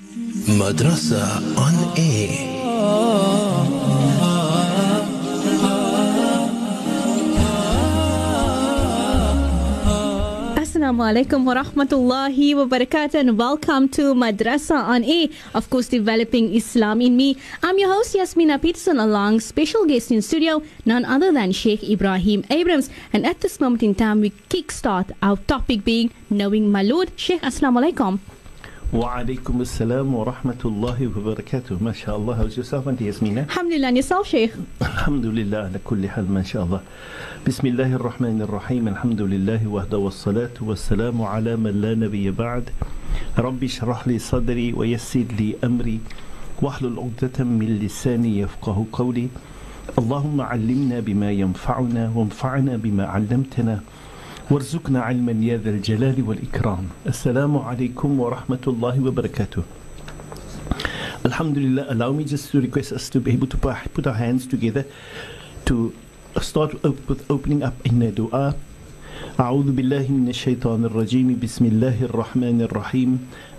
Madrasa on A. Assalamu alaikum wa rahmatullahi wa barakatuh, and welcome to Madrasa on A, of course developing Islam in me. I'm your host Yasmina Peterson, along special guest in studio, none other than Sheikh Ibrahim Abrams. And at this moment in time we kickstart our topic being knowing my Lord. Sheikh, assalamu alaikum. Wa alaikum assalam wa rahmatullahi wa barakatuh. MashaAllah, how's yourself, Auntie Yasmina? Alhamdulillah, and yourself, Sheikh? Alhamdulillah, ala kulli hal, MashaAllah. Bismillahir Rahmanir Rahim, alhamdulillahi wahda wa salatu wa salamu ala man la nabiyya ba'd. Rabbi shrah li sadri wa yassir li amri wahlul 'uqdatan min lisani yafqahu qawli. Allahumma 'allimna bima yanfa'una wanfa'na bima 'allamtana. وارزقنا علما يا ذا الجلال والإكرام. السلام عليكم ورحمة الله وبركاته. Alhamdulillah, allow me just to request us to be able to put our hands together to start with opening up in a dua. أعوذ بالله من الشيطان الرجيم بسم الله الرحمن الرحيم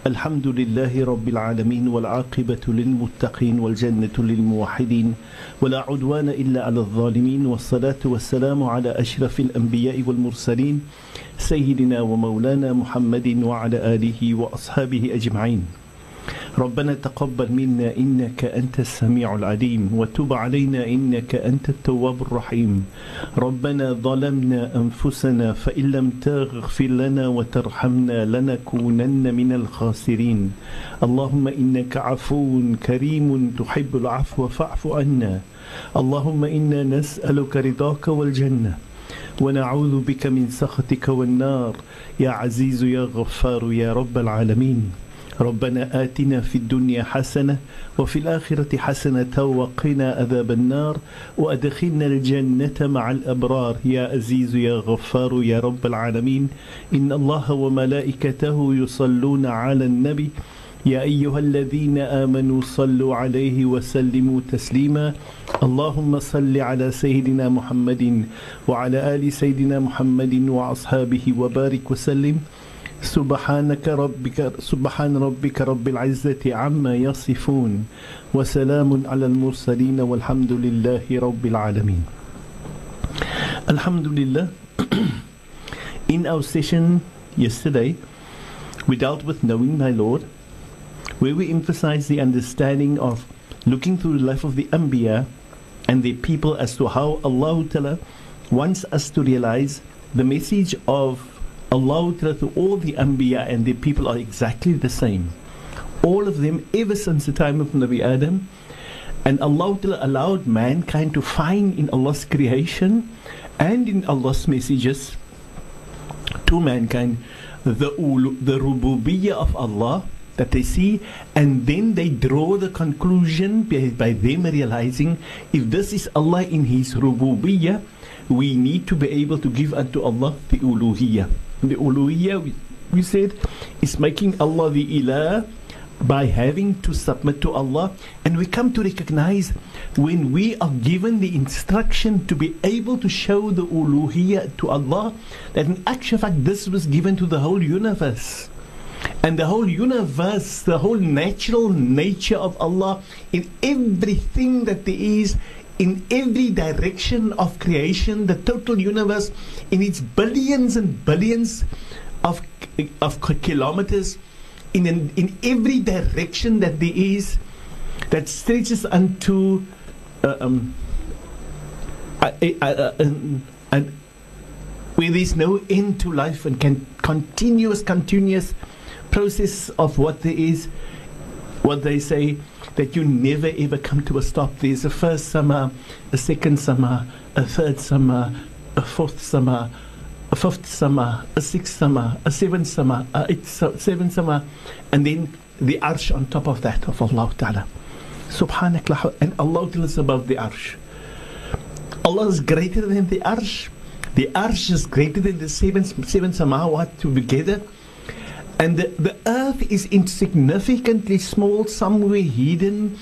الحمد لله رب العالمين والعاقبة للمتقين والجنة للموحدين ولا عدوان إلا على الظالمين والصلاة والسلام على أشرف الأنبياء والمرسلين سيدنا ومولانا محمد وعلى آله وأصحابه أجمعين ربنا تقبل منا إنك أنت السميع العليم وتب علينا إنك أنت التواب الرحيم ربنا ظلمنا أنفسنا فإن لم تغفر لنا وترحمنا لنكونن من الخاسرين اللهم إنك عفو كريم تحب العفو فاعف عنا اللهم إنا نسألك رضاك والجنة ونعوذ بك من سخطك والنار يا عزيز يا غفار يا رب العالمين ربنا آتنا في الدنيا حسنة وفي الآخرة حسنة وقنا عذاب النار وأدخلنا الجنة مع الأبرار يا عزيز يا غفار يا رب العالمين إن الله وملائكته يصلون على النبي يا أيها الذين آمنوا صلوا عليه وسلموا تسليما اللهم صل على سيدنا محمد وعلى آل سيدنا محمد وأصحابه وبارك وسلم سبحان ربك رب العزة عما يصفون وسلام على المرسلين والحمد لله رب العالمين. Alhamdulillah. In our session yesterday, we dealt with knowing my Lord, where we emphasized the understanding of looking through the life of the Anbiya and their people as to how Allah Ta'ala wants us to realize the message of Allah to all the Anbiya and their people are exactly the same. All of them ever since the time of Nabi Adam. And Allah allowed mankind to find in Allah's creation and in Allah's messages to mankind the rububiyyah of Allah that they see, and then they draw the conclusion by them realizing if this is Allah in His rububiyyah, we need to be able to give unto Allah the uluhiyyah. The uluhiyyah, we said, is making Allah the ilah by having to submit to Allah. And we come to recognize when we are given the instruction to be able to show the uluhiyyah to Allah, that in actual fact this was given to the whole universe. And the whole universe, the whole natural nature of Allah, in everything that there is, in every direction of creation, the total universe, in its billions and billions of kilometers, in every direction that there is, that stretches unto where there is no end to life and can continuous process of what there is. What they say, that you never ever come to a stop. There's a first summer, a second summer, a third summer, a fourth summer, a fifth summer, a sixth summer, a seventh summer, a seventh summer, and then the arsh on top of that, of Allah Ta'ala. Subhanallah, and Allah Ta'ala is above the arsh. Allah is greater than the arsh. The arsh is greater than the seven samawat together. And the earth is insignificantly small, somewhere hidden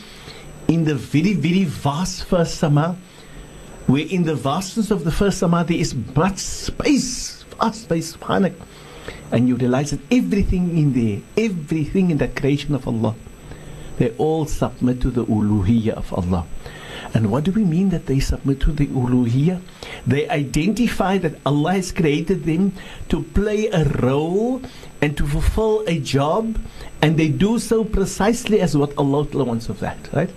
in the very, very vast first summer, where in the vastness of the first summer there is much space, vast space, subhanak. And you realize that everything in there, everything in the creation of Allah They all submit to the uluhiyya of Allah. And what do we mean that they submit to the uluhiyya? They identify that Allah has created them to play a role and to fulfill a job, and they do so precisely as what Allah wants of that, right?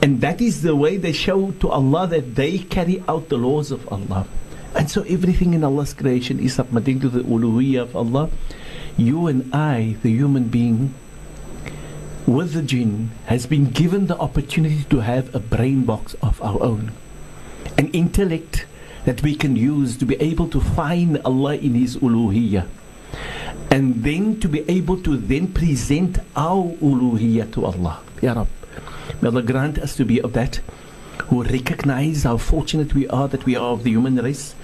And that is the way they show to Allah that they carry out the laws of Allah. And so everything in Allah's creation is submitting to the uluhiyya of Allah. You and I, the human being, with the jinn, has been given the opportunity to have a brain box of our own, an intellect that we can use to be able to find Allah in His uluhiyya, and then to be able to then present our uluhiyya to Allah. Ya Rab, may Allah grant us to be of that who recognize how fortunate we are that we are of the human race,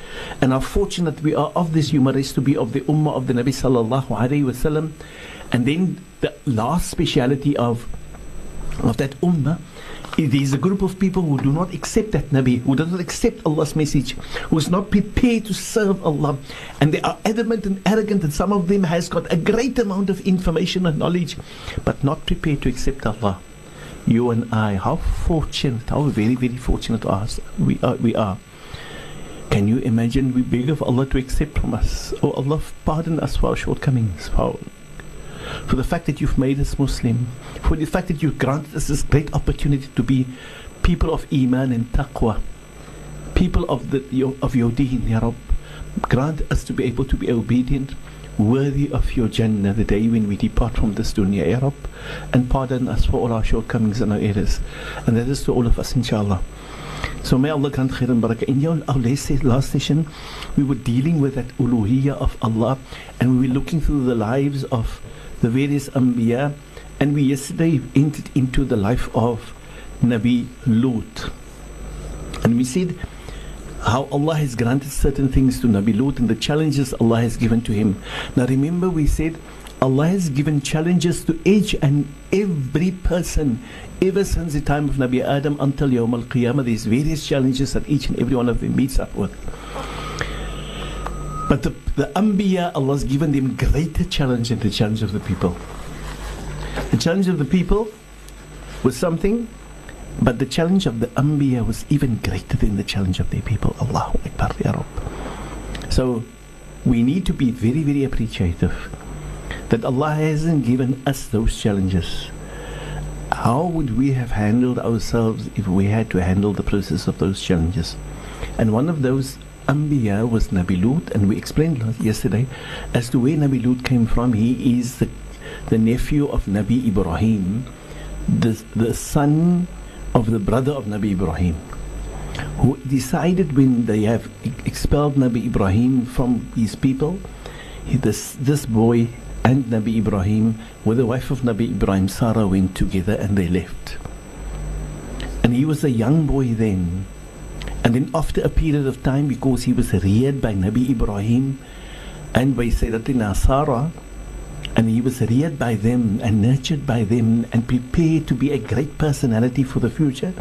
and how fortunate we are of this human race to be of the ummah of the Nabi sallallahu alaihi wasallam. And then the last speciality of that ummah, it is a group of people who do not accept that Nabi, who do not accept Allah's message, who is not prepared to serve Allah, and they are adamant and arrogant, and some of them has got a great amount of information and knowledge, but not prepared to accept Allah. You and I, how fortunate, how very, very fortunate we are. Can you imagine? We beg of Allah to accept from us. Oh Allah, pardon us for our shortcomings, for the fact that you've made us Muslim, for the fact that you've granted us this great opportunity to be people of Iman and Taqwa, people of your deen, Ya Rabb. Grant us to be able to be obedient, worthy of your Jannah the day when we depart from this dunya, Ya Rabb, and pardon us for all our shortcomings and our errors. And that is to all of us, inshallah. So may Allah grant khair and barakah. In our last session, we were dealing with that uluhiyya of Allah, and we were looking through the lives of the various Anbiya, and we yesterday entered into the life of Nabi Lut, and we said how Allah has granted certain things to Nabi Lut and the challenges Allah has given to him. Now remember, we said Allah has given challenges to each and every person ever since the time of Nabi Adam until Yawm al-Qiyamah. These various challenges that each and every one of them meets up with. But the Anbiya, Allah has given them greater challenge than the challenge of the people. The challenge of the people was something, but the challenge of the Anbiya was even greater than the challenge of their people. Allahu Akbar, Ya Rabb. So we need to be very, very appreciative that Allah hasn't given us those challenges. How would we have handled ourselves if we had to handle the process of those challenges? And one of those Anbiya was Nabi Lut, and we explained yesterday as to where Nabi Lut came from. He is the nephew of Nabi Ibrahim, the son of the brother of Nabi Ibrahim, who decided when they have expelled Nabi Ibrahim from his people, this boy and Nabi Ibrahim with the wife of Nabi Ibrahim, Sara, went together and they left. And he was a young boy then. And then after a period of time, because he was reared by Nabi Ibrahim and by Sayyidatina Sara, and he was reared by them and nurtured by them and prepared to be a great personality for the future,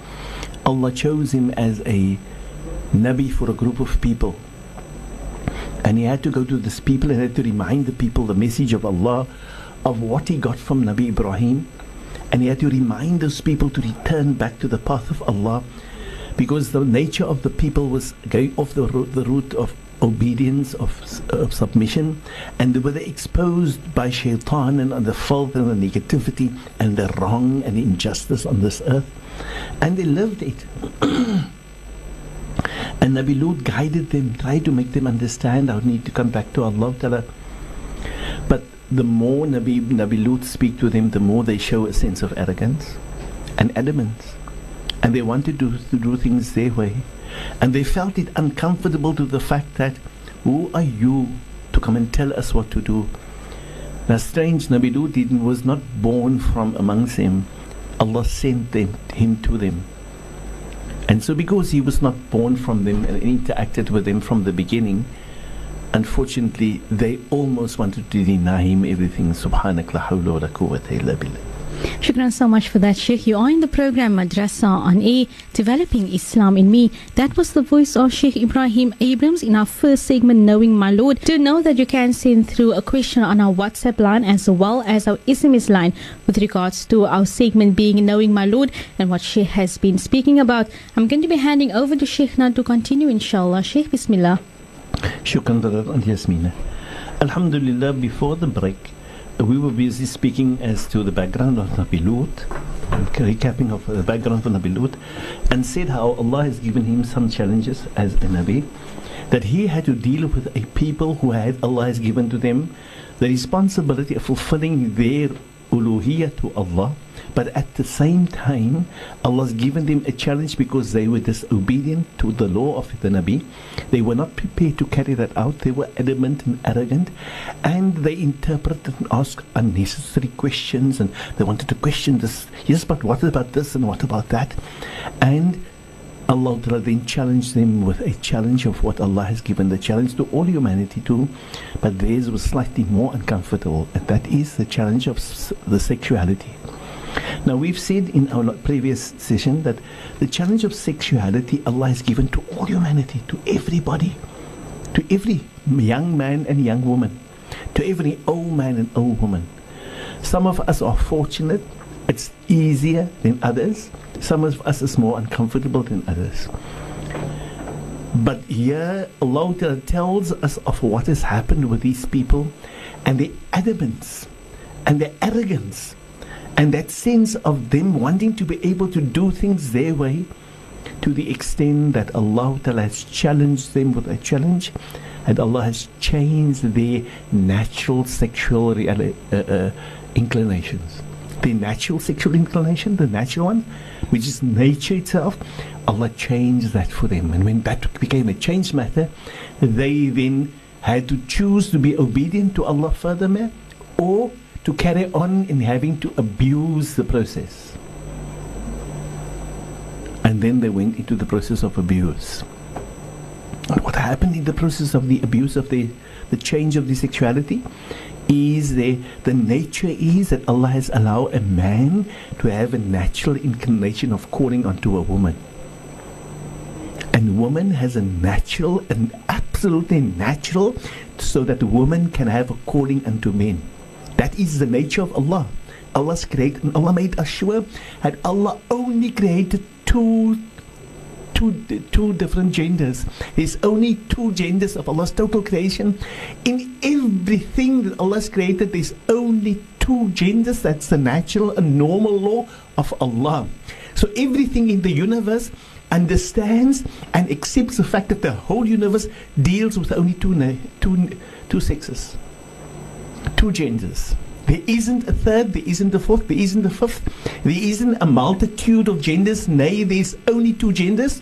Allah chose him as a Nabi for a group of people. And he had to go to this people and had to remind the people the message of Allah, of what he got from Nabi Ibrahim. And he had to remind those people to return back to the path of Allah, because the nature of the people was going off the route of obedience, of submission, and they were exposed by shaitan and the filth and the negativity and the wrong and the injustice on this earth, and they lived it. And Nabi Lut guided them, tried to make them understand how they need to come back to Allah Ta'ala. But the more Nabi Lut speak to them, the more they show a sense of arrogance and adamance. And they wanted to do things their way. And they felt it uncomfortable to the fact that, who are you to come and tell us what to do? Now strange, Nabi Lut was not born from amongst them. Allah sent him to them. And so because he was not born from them and interacted with them from the beginning, unfortunately, they almost wanted to deny him everything. Subhanaka la hawla wa la quwwata illa billah. Shukran so much for that, Sheikh. You are in the program Madrasa on A, Developing Islam in Me. That was the voice of Sheikh Ibrahim Abrams in our first segment, Knowing My Lord. Do know that you can send through a question on our WhatsApp line as well as our SMS line with regards to our segment being Knowing My Lord and what Sheikh has been speaking about. I'm going to be handing over to Sheikh now to continue, inshallah. Sheikh, Bismillah. Shukran, and Yasmina. Alhamdulillah, before the break, we were busy speaking as to the background of Nabi Lut, recapping of the background of Nabi Lut, and said how Allah has given him some challenges as a Nabi, that he had to deal with a people who had Allah has given to them the responsibility of fulfilling their uluhiyah to Allah, but at the same time Allah has given them a challenge because they were disobedient to the law of the Nabi. They were not prepared to carry that out. They were adamant and arrogant, and they interpreted and asked unnecessary questions, and they wanted to question this, yes, but what about this and what about that? And Allah then challenged them with a challenge of what Allah has given the challenge to all humanity too, but theirs was slightly more uncomfortable, and that is the challenge of the sexuality. Now, we've said in our previous session that the challenge of sexuality Allah has given to all humanity, to everybody, to every young man and young woman, to every old man and old woman. Some of us are fortunate, it's easier than others. Some of us is more uncomfortable than others. But here Allah tells us of what has happened with these people, and the adamance and the arrogance and that sense of them wanting to be able to do things their way, to the extent that Allah has challenged them with a challenge, and Allah has changed their natural sexual inclinations. The natural sexual inclination, the natural one, which is nature itself, Allah changed that for them. And when that became a changed matter, they then had to choose to be obedient to Allah furthermore, or to carry on in having to abuse the process. And then they went into the process of abuse. And what happened in the process of the abuse of the change of the sexuality is the nature is that Allah has allowed a man to have a natural inclination of calling onto a woman. And woman has a natural and absolutely natural, so that woman can have a calling unto men. That is the nature of Allah. Allah's created, and Allah made us sure that Allah only created two different genders. There's only two genders of Allah's total creation. In everything that Allah's created, there's only two genders. That's the natural and normal law of Allah. So everything in the universe understands and accepts the fact that the whole universe deals with only two sexes. Two genders. There isn't a third, there isn't a fourth, there isn't a fifth, there isn't a multitude of genders. Nay, there's only two genders.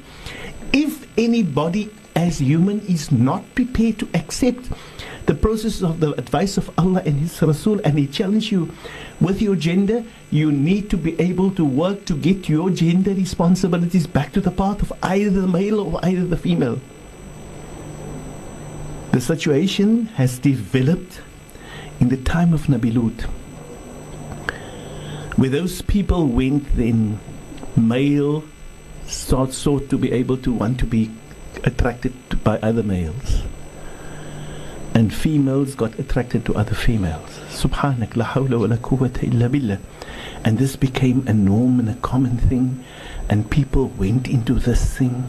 If anybody as human is not prepared to accept the process of the advice of Allah and His Rasul, and He challenge you with your gender, you need to be able to work to get your gender responsibilities back to the path of either the male or either the female. The situation has developed in the time of Nabi Lut, where those people went then male sought to be able to want to be attracted by other males, and females got attracted to other females. Subhanak la hawla wa la quwwata illa billah. And this became a norm and a common thing, and people went into this thing,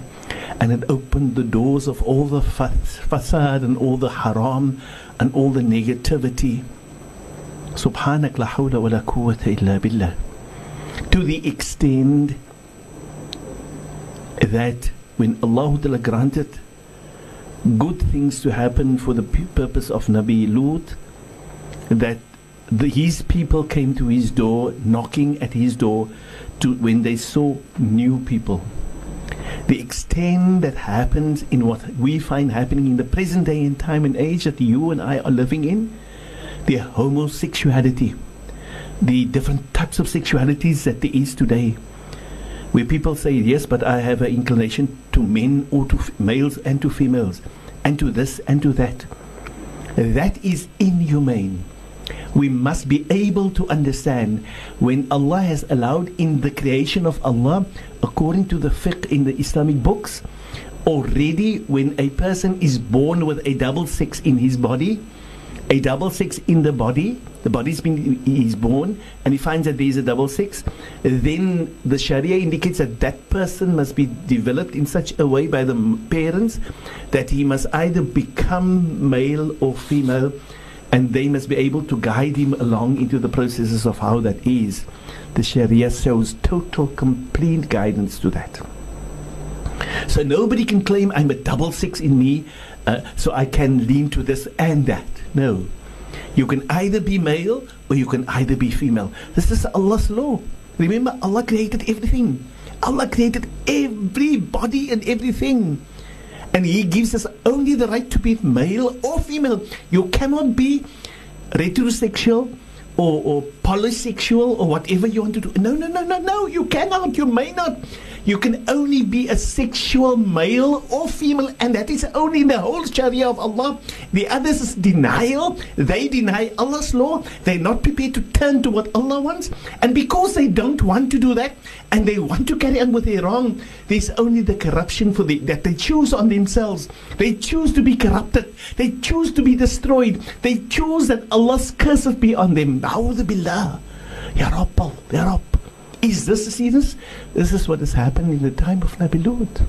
and it opened the doors of all the fasad and all the haram and all the negativity. Subhanak la hawla wa la quwwata illa billah. To the extent that when Allah granted good things to happen for the purpose of Nabi Lut, that his people came to his door, knocking at his door, when they saw new people. The extent that happens in what we find happening in the present day and time and age that you and I are living in, the homosexuality, the different types of sexualities that there is today, where people say, yes, but I have an inclination to men or to males and to females, and to this and to that. That is inhumane. we must be able to understand when Allah has allowed in the creation of Allah, according to the fiqh in the Islamic books, already when a person is born with a double sex in his body, a double sex in the body, the body's been, he's born and he finds that there is a double sex, then the Sharia indicates that that person must be developed in such a way by the parents that he must either become male or female, and they must be able to guide him along into the processes of how that is. The Sharia shows total, complete guidance to that. So nobody can claim I'm a double sex in me, so I can lean to this and that. No. You can either be male or you can either be female. This is Allah's law. Remember, Allah created everything. Allah created everybody and everything. And He gives us only the right to be male or female. You cannot be retrosexual or polysexual or whatever you want to do. No. You cannot. You may not. You can only be a sexual male or female, and that is only in the whole Sharia of Allah. The others is denial. They deny Allah's law. They're not prepared to turn to what Allah wants. And because they don't want to do that, and they want to carry on with their wrong, there's only the corruption for that they choose on themselves. They choose to be corrupted. They choose to be destroyed. They choose that Allah's curse be on them. A'udhu Billah. Ya Rabb, Ya Rabb. Is this the serious? This is what has happened in the time of Nabi Lut.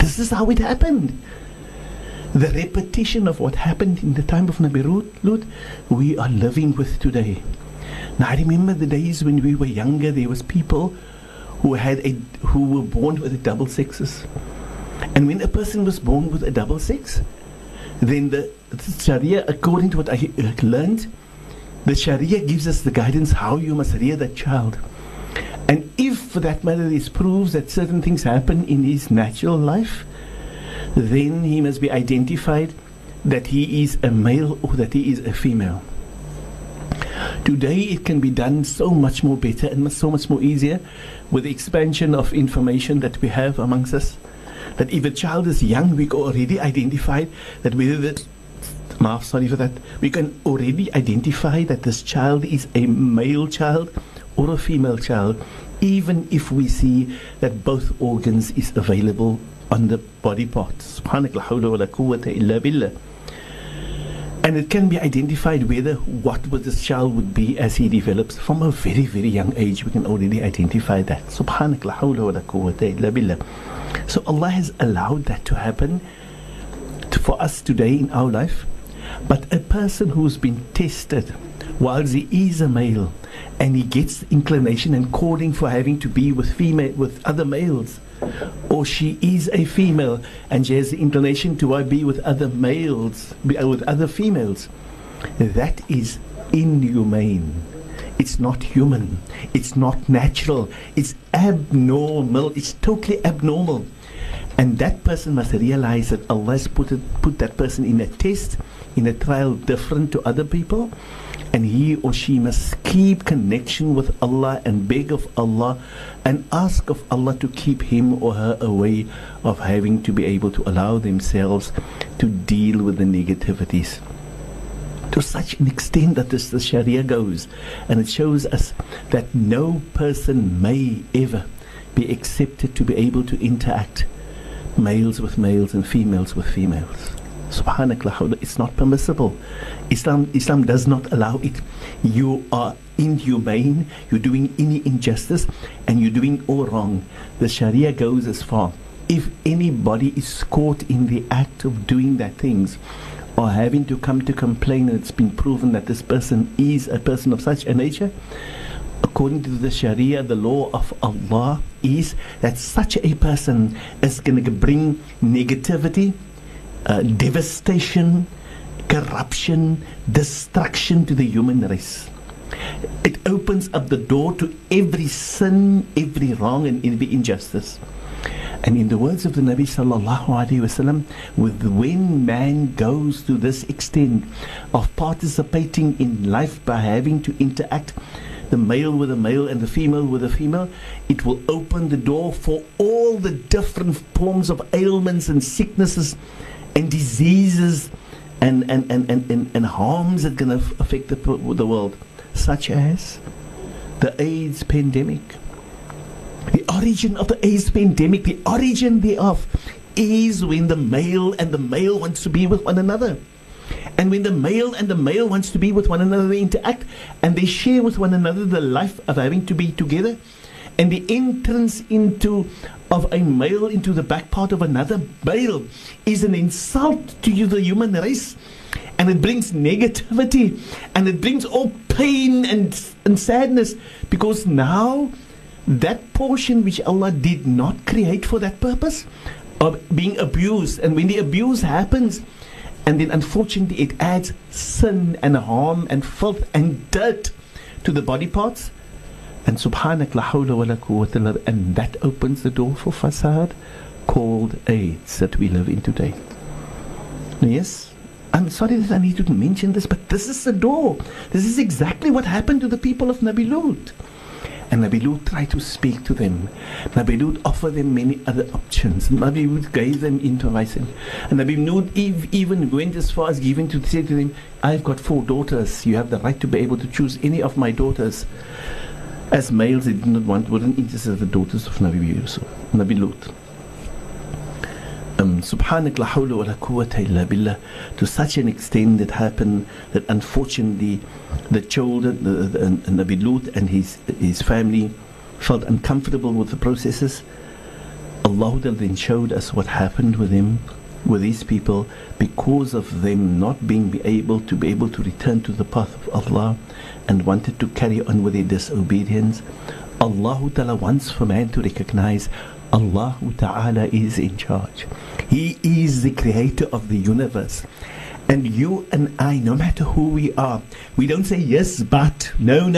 This is how it happened. The repetition of what happened in the time of Nabi Lut, we are living with today. Now I remember the days when we were younger, there was people who were born with a double sexes. And when a person was born with a double sex, then the Sharia, according to what I learned, the Sharia gives us the guidance how you must rear that child. And if, for that matter, this proves that certain things happen in his natural life, then he must be identified that he is a male or that he is a female. Today it can be done so much more better and so much more easier with the expansion of information that we have amongst us, that if a child is young, we can already identify that we can already identify that this child is a male child or a female child, even if we see that both organs is available on the body parts. And it can be identified whether what this child would be as he develops from a very, very young age. We can already identify that. So Allah has allowed that to happen for us today in our life. But a person who's been tested whilst he is a male and he gets inclination and calling for having to be with other males, or she is a female and she has the inclination to be with other males, with other females, that is inhumane. It's not human. It's not natural. It's abnormal. It's totally abnormal. And that person must realize that Allah has put that person in a test, in a trial different to other people, and he or she must keep connection with Allah and beg of Allah and ask of Allah to keep him or her away of having to be able to allow themselves to deal with the negativities to such an extent that this the Sharia goes, and it shows us that no person may ever be accepted to be able to interact males with males and females with females. Subhanallah, it's not permissible. Islam does not allow it. You are inhumane, you're doing any injustice, and you're doing all wrong. The Sharia goes as far. If anybody is caught in the act of doing that things, or having to come to complain, and it's been proven that this person is a person of such a nature, according to the Sharia, the law of Allah is that such a person is going to bring negativity, devastation, corruption, destruction to the human race. It opens up the door to every sin, every wrong, and every injustice. And in the words of the Nabi sallallahu alaihi wasallam, when man goes to this extent of participating in life by having to interact the male with a male and the female with a female, it will open the door for all the different forms of ailments and sicknesses and diseases and harms that can affect the world, such as the AIDS pandemic. The origin of the AIDS pandemic, the origin thereof, is when the male and the male wants to be with one another. And when the male and the male wants to be with one another, they interact and they share with one another the life of having to be together. And the entrance of a male into the back part of another male is an insult to the human race. And it brings negativity. And it brings all pain and sadness. Because now, that portion which Allah did not create for that purpose, of being abused. And when the abuse happens, and then unfortunately it adds sin and harm and filth and dirt to the body parts. And subhanak la hawla wa la quwwata illa billah. And that opens the door for fasad called AIDS that we live in today. Yes, I'm sorry that I need to mention this, but this is the door. This is exactly what happened to the people of Nabi Lut. And Nabi Lut tried to speak to them. Nabi Lut offered them many other options. Nabi Lut gave them information. And Nabi Lut even went as far as giving to say to them, I've got 4 daughters. You have the right to be able to choose any of my daughters. As males, they did not want, weren't interested in the daughters of Nabi Yusuf, Nabi Lut. Subhanak la hawla wa la quwwata illa billah. To such an extent that happened that unfortunately the children, Nabi Lut and his family, felt uncomfortable with the processes. Allah then showed us what happened with him, with these people, because of them not being able to return to the path of Allah and wanted to carry on with their disobedience. Allah Ta'ala wants for man to recognize Allah Ta'ala is in charge. He is the creator of the universe. And you and I, no matter who we are, we don't say yes, but, no,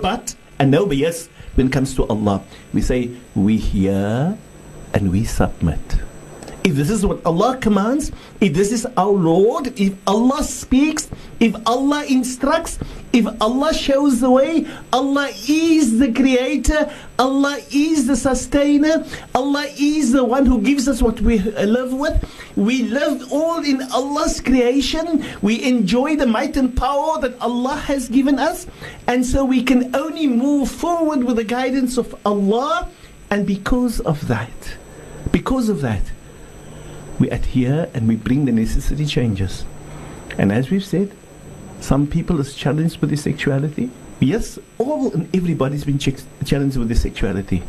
but, and no, but yes, when it comes to Allah. We say, we hear and we submit. If this is what Allah commands, if this is our Lord, if Allah speaks, if Allah instructs, if Allah shows the way, Allah is the creator, Allah is the sustainer, Allah is the one who gives us what we live with. We live all in Allah's creation. We enjoy the might and power that Allah has given us. And so we can only move forward with the guidance of Allah. And because of that, we adhere and we bring the necessary changes. And as we've said, some people is challenged with their sexuality. Yes, all and everybody's been challenged with their sexuality.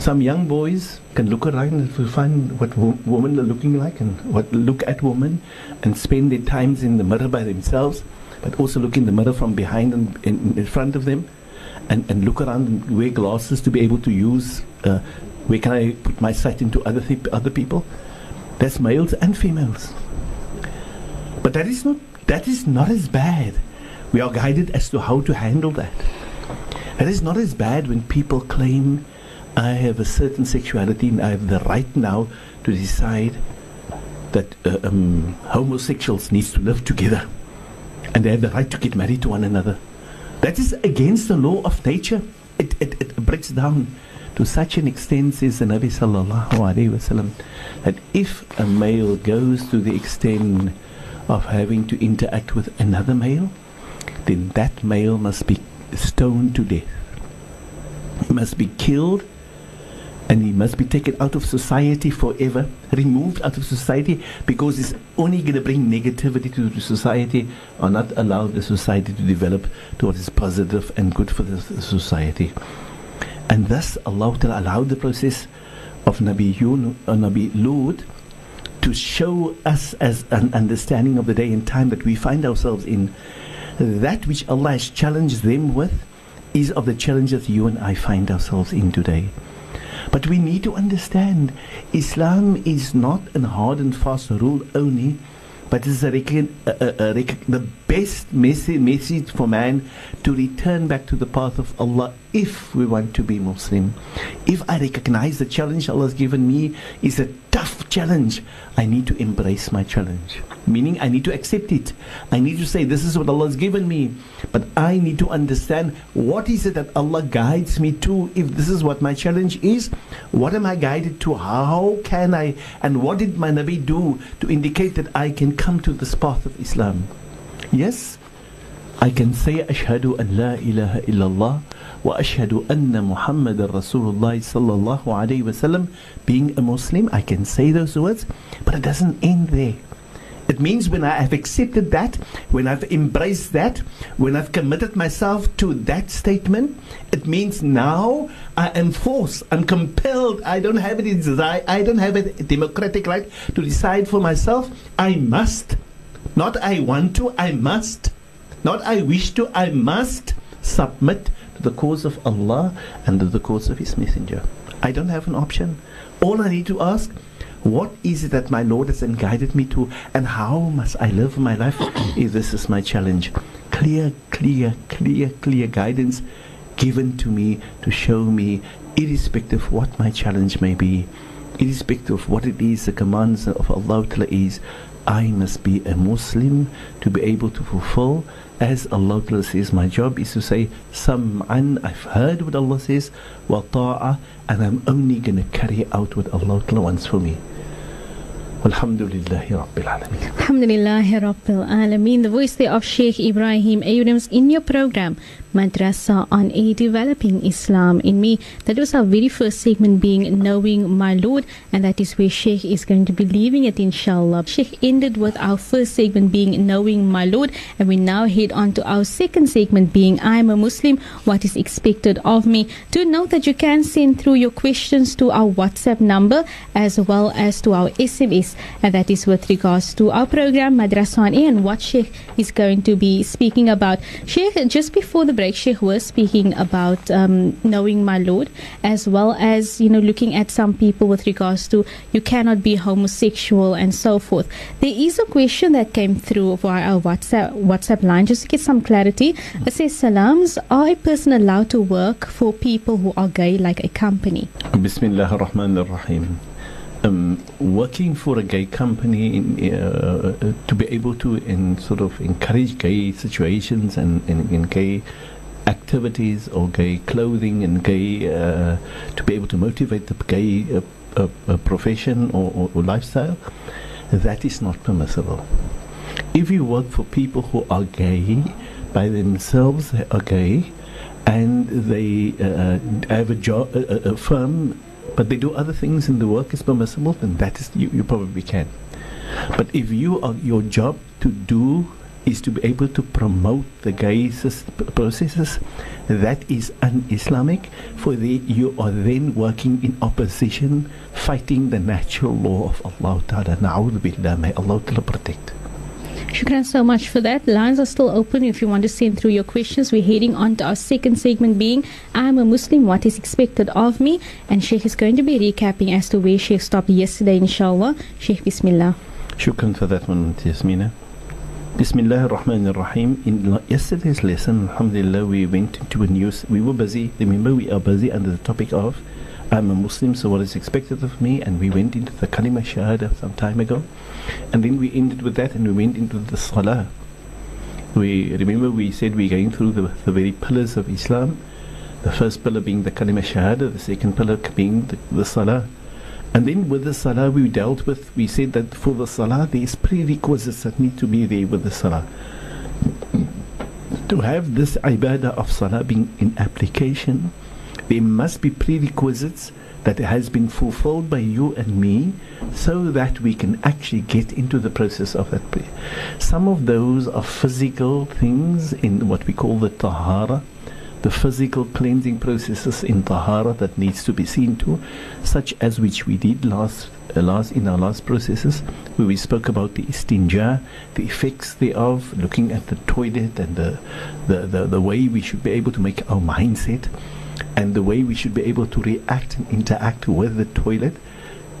Some young boys can look around and find what women are looking like and look at women and spend their times in the mirror by themselves, but also look in the mirror from behind and in front of them, and look around and wear glasses to be able to use. Where can I put my sight into other people? That's males and females. But that is not as bad. We are guided as to how to handle that. That is not as bad when people claim, I have a certain sexuality and I have the right now to decide that homosexuals need to live together. And they have the right to get married to one another. That is against the law of nature. It breaks down to such an extent, says the Nabi Sallallahu Alaihi Wasallam, that if a male goes to the extent of having to interact with another male, then that male must be stoned to death. He must be killed and he must be taken out of society forever, removed out of society, because it's only going to bring negativity to the society or not allow the society to develop to what is positive and good for the society. And thus Allah Ta'ala allowed the process of Nabi Lut to show us as an understanding of the day and time that we find ourselves in. That which Allah has challenged them with is of the challenges you and I find ourselves in today. But we need to understand Islam is not an hard and fast rule only, but it is the best message for man to return back to the path of Allah if we want to be Muslim. If I recognize the challenge Allah has given me is a tough challenge, I need to embrace my challenge. Meaning I need to accept it. I need to say this is what Allah has given me. But I need to understand what is it that Allah guides me to if this is what my challenge is. What am I guided to? How can I? And what did my Nabi do to indicate that I can come to this path of Islam? Yes, I can say Ashhadu an la ilaha illallah wa ashhadu anna Muhammadan Rasulullah sallallahu alayhi wasallam. Being a Muslim, I can say those words, but it doesn't end there. It means when I have accepted that, when I've embraced that, when I've committed myself to that statement, it means now I am forced, I'm compelled, I don't have a desire, I don't have a democratic right to decide for myself. I must, not I want to, I must, not I wish to, I must submit to the cause of Allah and to the cause of His Messenger. I don't have an option. All I need to ask, what is it that my Lord has guided me to, and how must I live my life if this is my challenge? Clear guidance given to me to show me, irrespective of what my challenge may be, irrespective of what it is, the commands of Allah is, I must be a Muslim to be able to fulfill. As Allah says, my job is to say, Sam'an, I've heard what Allah says, wa ta'a, and I'm only going to carry out what Allah wants for me. Alhamdulillahi Rabbil Alameen. Alhamdulillahi Rabbil Alameen. The voice there of Sheikh Ibrahim Abrams in your program, Madrasa on A, Developing Islam in Me. That was our very first segment, being Knowing My Lord, and that is where Sheikh is going to be leaving it, inshallah. Sheikh ended with our first segment being Knowing My Lord, and we now head on to our second segment being I am a Muslim, what is expected of me. Do note that you can send through your questions to our WhatsApp number as well as to our SMS. And that is with regards to our program Madrasa on A and what Sheikh is going to be speaking about. Sheikh, just before the break, Sheikh was speaking about knowing my Lord, as well as, you know, looking at some people with regards to you cannot be homosexual and so forth. There is a question that came through via our WhatsApp line, just to get some clarity. It says, Salams, are a person allowed to work for people who are gay, like a company? Bismillahir Rahmanir Rahim. Working for a gay company to be able to sort of encourage gay situations and gay activities or gay clothing and gay to be able to motivate the gay profession or lifestyle, that is not permissible. If you work for people who are gay, by themselves they are gay, and they have a job, a firm, but they do other things and the work is permissible, then that is, you probably can. But if you are, your job to do is to be able to promote the gay processes, that is un-Islamic, for you are then working in opposition, fighting the natural law of Allah Ta'ala. Na'udhu billah, may Allah Ta'ala protect. Shukran so much for that. Lines are still open if you want to send through your questions. We're heading on to our second segment being I'm a Muslim, what is expected of me? And Sheikh is going to be recapping as to where Sheikh stopped yesterday, inshallah. Sheikh, Bismillah. Shukran for that one, Yasmina. Bismillahir Rahmanir Rahim. In yesterday's lesson, alhamdulillah, we went into a news. We were busy. Remember, we are busy under the topic of I'm a Muslim, so what is expected of me? And we went into the Kalima Shahada some time ago. And then we ended with that and we went into the Salah. We said we're going through the very pillars of Islam. The first pillar being the Kalima Shahada, the second pillar being the Salah. And then with the Salah we said that for the Salah there is prerequisites that need to be there with the Salah. To have this Ibadah of Salah being in application, there must be prerequisites that has been fulfilled by you and me so that we can actually get into the process of that prayer. Some of those are physical things in what we call the tahara, the physical cleansing processes in tahara that needs to be seen to, such as which we did in our last processes, where we spoke about the istinja, the effects thereof, looking at the toilet and the way we should be able to make our mindset, and the way we should be able to react and interact with the toilet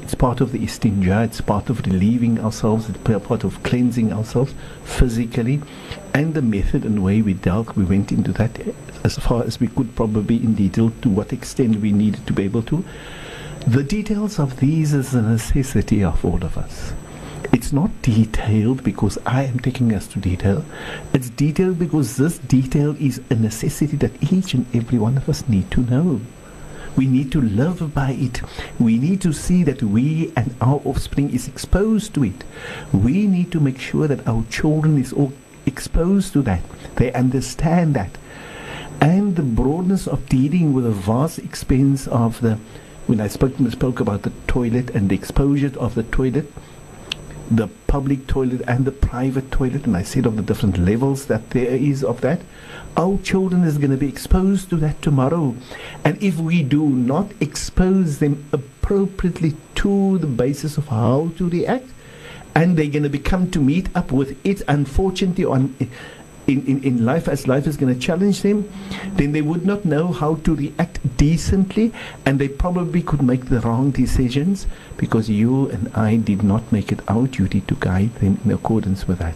It's part of the istinja, it's part of relieving ourselves, it's part of cleansing ourselves physically. And the method and way we dealt, we went into that as far as we could, probably in detail, to what extent we needed to be able to. The details of these is a necessity of all of us. It's not detailed because I am taking us to detail. It's detailed because this detail is a necessity that each and every one of us need to know. We need to live by it. We need to see that we and our offspring is exposed to it. We need to make sure that our children is all exposed to that. They understand that. And the broadness of dealing with the vast expense of the, when I spoke about the toilet and the exposure of the toilet, the public toilet and the private toilet, and I said of the different levels that there is of that, our children is going to be exposed to that tomorrow. And if we do not expose them appropriately to the basis of how to react, and they're going to become to meet up with it, unfortunately, on in life, as life is going to challenge them, then they would not know how to react decently, and they probably could make the wrong decisions because you and I did not make it our duty to guide them in accordance with that.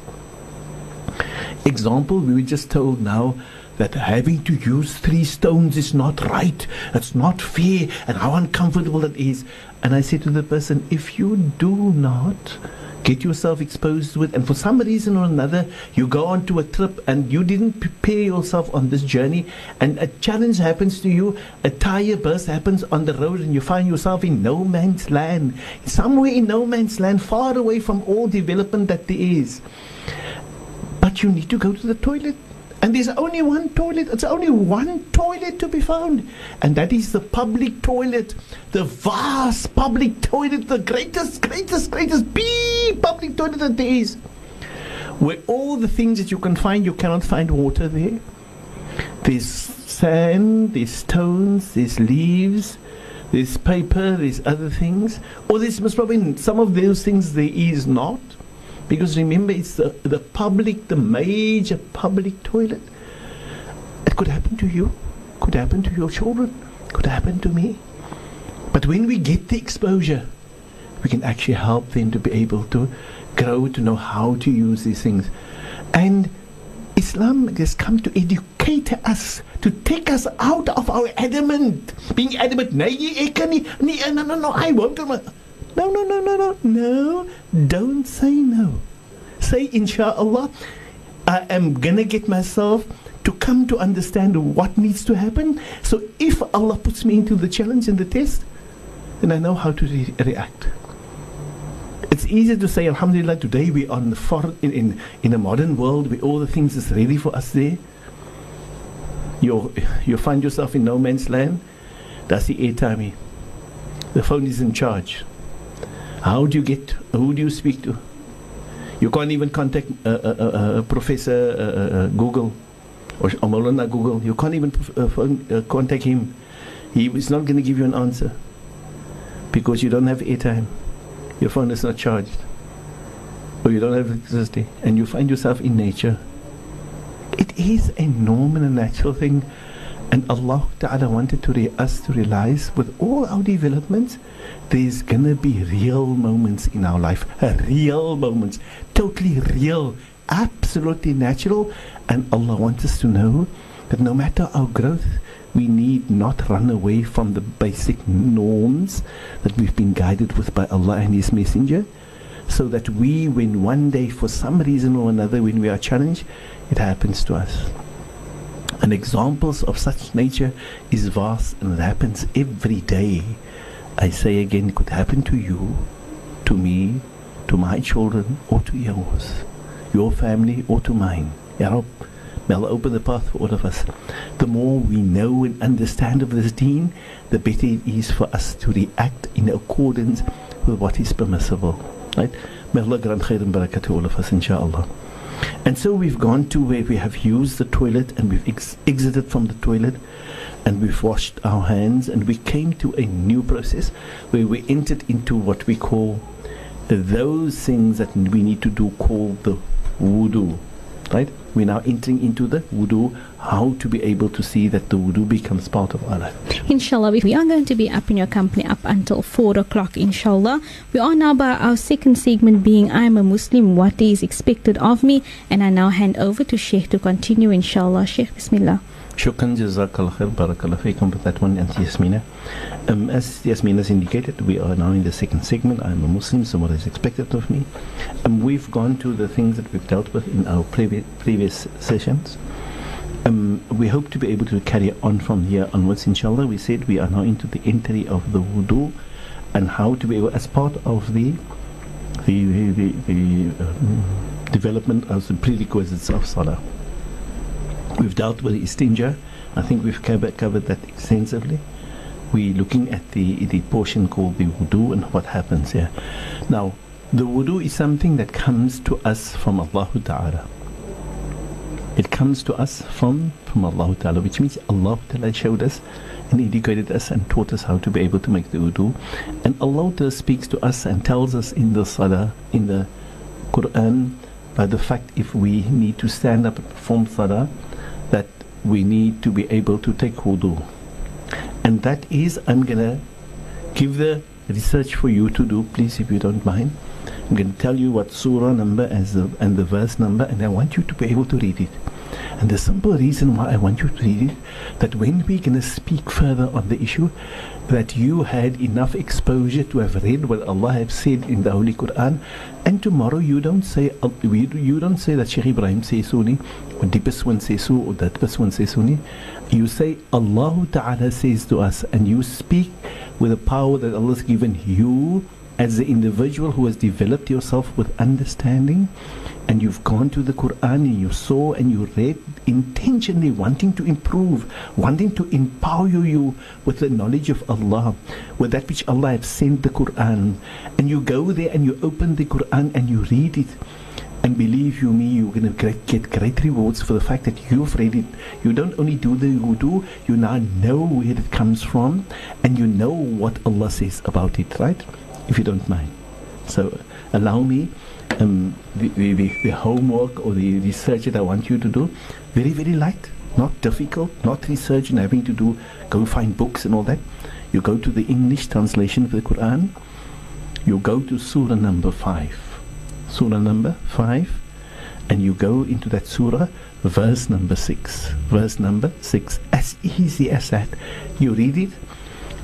Example, we were just told now that having to use 3 stones is not right, it's not fair, and how uncomfortable that is. And I said to the person, if you do not get yourself exposed to it, and for some reason or another you go on to a trip and you didn't prepare yourself on this journey, and a challenge happens to you, a tire burst happens on the road, and you find yourself in no man's land, somewhere in no man's land, far away from all development that there is, but you need to go to the toilet. And there's only one toilet. It's only one toilet to be found. And that is the public toilet. The vast public toilet. The greatest big public toilet that there is. Where all the things that you can find, you cannot find water there. There's sand, there's stones, there's leaves, there's paper, there's other things. Or there's most probably some of those things there is not. Because remember, it's the public, the major public toilet. It could happen to you, could happen to your children, could happen to me. But when we get the exposure, we can actually help them to be able to grow, to know how to use these things. And Islam has come to educate us, to take us out of our adamant, being adamant, no, I won't. No, don't say no. Say, inshallah, I am gonna get myself to come to understand what needs to happen. So if Allah puts me into the challenge and the test, then I know how to react. It's easy to say, alhamdulillah, today we're on the in a modern world where all the things is ready for us there. You find yourself in no man's land. That's the airtime. The phone is in charge. How do you get, who do you speak to? You can't even contact Professor Google or Molana Google. You can't even contact him. He is not going to give you an answer because you don't have airtime. Your phone is not charged, or you don't have electricity, and you find yourself in nature. It is a norm and a natural thing, and Allah Ta'ala wanted us to realize with all our developments, there's going to be real moments in our life. Real moments. Totally real. Absolutely natural. And Allah wants us to know that no matter our growth, we need not run away from the basic norms that we've been guided with by Allah and His Messenger. So that we, when one day, for some reason or another, when we are challenged, it happens to us. And examples of such nature is vast, and it happens every day. I say again, it could happen to you, to me, to my children, or to yours, your family, or to mine. Ya Rab, may Allah open the path for all of us. The more we know and understand of this deen, the better it is for us to react in accordance with what is permissible. Right? May Allah grant khair and barakah to all of us, inshaAllah. And so we've gone to where we have used the toilet, and we've exited from the toilet, and we've washed our hands, and we came to a new process where we entered into what we call those things that we need to do called the wudu. Right? We're now entering into the wudu, how to be able to see that the wudu becomes part of our life. Inshallah, we are going to be up in your company up until 4 o'clock, inshallah. We are now by our second segment being I am a Muslim, what is expected of me, and I now hand over to Sheikh to continue, inshallah. Sheikh, bismillah. Shukran, jazakallah khair, barakallah feekum for that one, and Yasmina. As Yasmina has indicated, we are now in the second segment. I am a Muslim, so what is expected of me? We've gone to the things that we've dealt with in our previous sessions. We hope to be able to carry on from here onwards, inshallah. We said we are now into the entry of the wudu and how to be able, as part of the development of the prerequisites of salah. We've dealt with istinja. I think we've covered that extensively. We're looking at the portion called the wudu and what happens here. Now, the wudu is something that comes to us from Allah Ta'ala. It comes to us from Allah Ta'ala, which means Allah Ta'ala showed us and educated us and taught us how to be able to make the wudu. And Allah Ta'ala speaks to us and tells us in the salah, in the Quran, by the fact if we need to stand up and perform salah, that we need to be able to take wudu. And that is, I'm going to give the research for you to do, please, if you don't mind. I'm going to tell you what surah number and the verse number, and I want you to be able to read it. And the simple reason why I want you to read it, that when we're going to speak further on the issue, that you had enough exposure to have read what Allah has said in the Holy Quran, and tomorrow you don't say that Sheikh Ibrahim says Sunni, or the person says so, or that person says Sunni. You say Allah Ta'ala says to us, and you speak with the power that Allah has given you as the individual who has developed yourself with understanding. And you've gone to the Quran and you saw and you read intentionally, wanting to improve, wanting to empower you with the knowledge of Allah, with that which Allah has sent the Quran. And you go there and you open the Quran and you read it. And believe you me, you're going to get great rewards for the fact that you've read it. You don't only do the wudu, you now know where it comes from and you know what Allah says about it, right? If you don't mind. So allow me. The homework or the research that I want you to do, very, very light, not difficult, not research and having to do, go find books and all that. You go to the English translation of the Quran, you go to surah number 5. Surah number 5, and you go into that surah, verse number 6. Verse number 6, as easy as that. You read it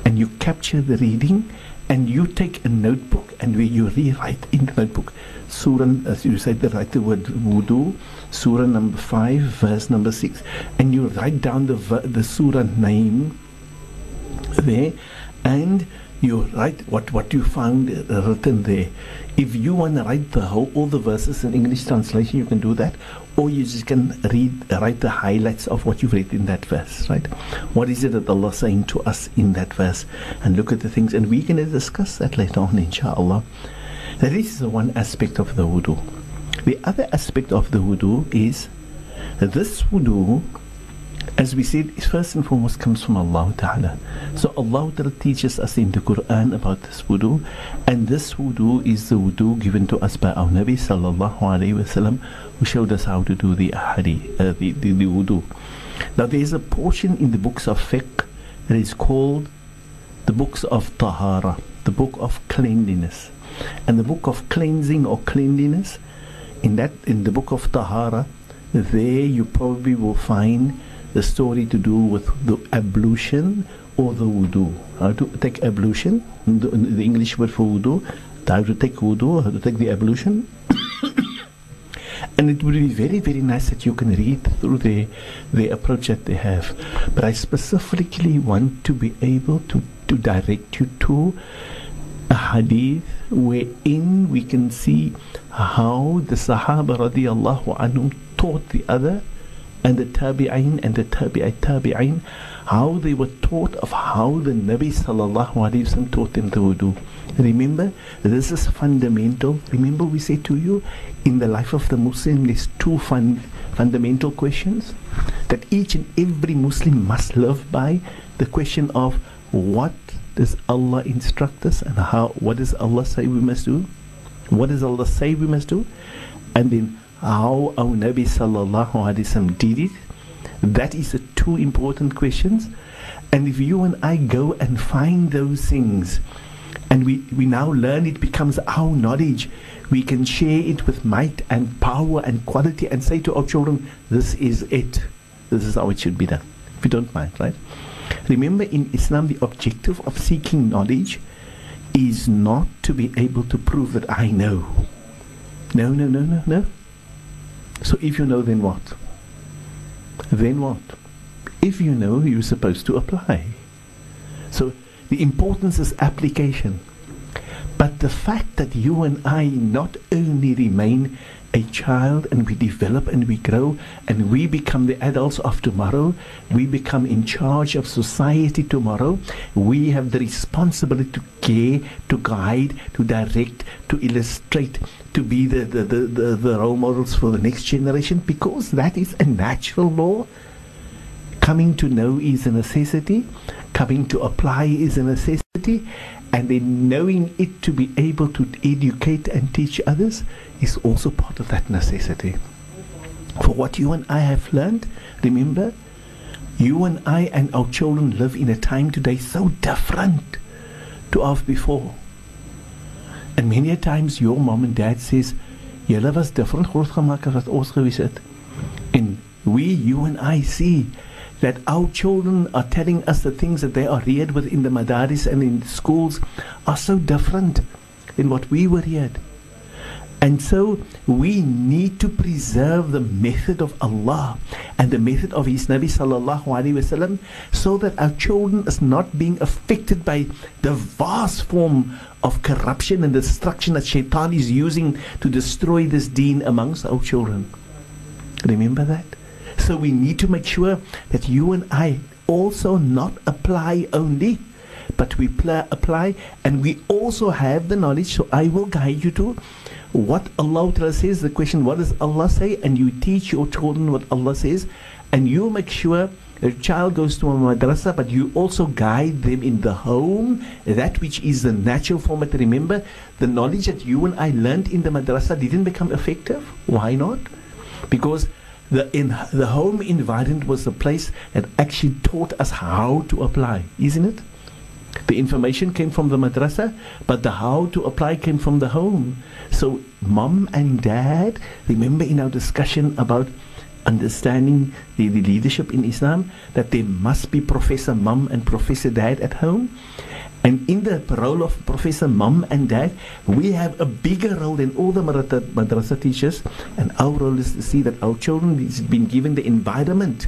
and you capture the reading and you take a notebook and you rewrite in the notebook. Surah, as you said, write the word wudu, surah number 5, verse number 6, and you write down the surah name there, and you write what you found written there. If you want to write all the verses in English translation, you can do that, or you just can write the highlights of what you've read in that verse, right? What is it that Allah is saying to us in that verse? And look at the things, and we're going to discuss that later on, inshallah. That is the one aspect of the wudu. The other aspect of the wudu is that this wudu, as we said, first and foremost comes from Allah Ta'ala. So Allah Ta'ala teaches us in the Quran about this wudu, and this wudu is the wudu given to us by our Nabi Sallallahu Alaihi Wasallam, who showed us how to do the wudu. Now there is a portion in the books of fiqh that is called the books of tahara, the book of cleanliness. And the book of cleansing or cleanliness, in the book of tahara, there you probably will find the story to do with the ablution or the wudu. How to take ablution, the English word for wudu, how to take wudu, how to take the ablution. And it would be very, very nice that you can read through the approach that they have. But I specifically want to be able to direct you to a hadith wherein we can see how the Sahaba radiallahu anhum taught the other, and the tabi'in and the tabi'in, how they were taught of how the Nabi Sallallahu Alaihi Wasallam taught them the wudu. Remember, this is fundamental. Remember we say to you, in the life of the Muslim, there's two fundamental questions that each and every Muslim must live by. The question of what does Allah instruct us, and what does Allah say we must do? And then how our Nabi sallallahu alaihi wasallam did it. That is the two important questions. And if you and I go and find those things, and we now learn, it becomes our knowledge, we can share it with might and power and quality and say to our children, this is it. This is how it should be done, if you don't mind, right? Remember, in Islam, the objective of seeking knowledge is not to be able to prove that I know. No, no, no, no, no. So if you know, then what? Then what? If you know, you're supposed to apply. So the importance is application. But the fact that you and I not only remain a child, and we develop and we grow, and we become the adults of tomorrow, we become in charge of society tomorrow, we have the responsibility to care, to guide, to direct, to illustrate, to be the role models for the next generation, because that is a natural law. Coming to know is a necessity, coming to apply is a necessity, and then knowing it to be able to educate and teach others is also part of that necessity. For what you and I have learned, remember, you and I and our children live in a time today so different to ours before. And many a times your mom and dad says, "Julle was different groot gemaak as wat ons gewees het." And we, you and I, see that our children are telling us the things that they are reared with in the madaris and in schools are so different than what we were reared. And so we need to preserve the method of Allah and the method of His Nabi sallallahu alaihi wasallam, so that our children is not being affected by the vast form of corruption and destruction that Shaitan is using to destroy this deen amongst our children. Remember that? So we need to make sure that you and I also not apply only, but we apply, and we also have the knowledge. So I will guide you to what Allah says. The question, what does Allah say? And you teach your children what Allah says, and you make sure your child goes to a madrasa, but you also guide them in the home, that which is the natural format. Remember, the knowledge that you and I learned in the madrasa didn't become effective. Why not? Because the home environment was the place that actually taught us how to apply, isn't it? The information came from the madrasa, but the how to apply came from the home. So mom and dad, remember in our discussion about understanding the leadership in Islam, that there must be Professor Mom and Professor Dad at home. And in the role of Professor Mom and Dad, we have a bigger role than all the madrasa teachers. And our role is to see that our children is been given the environment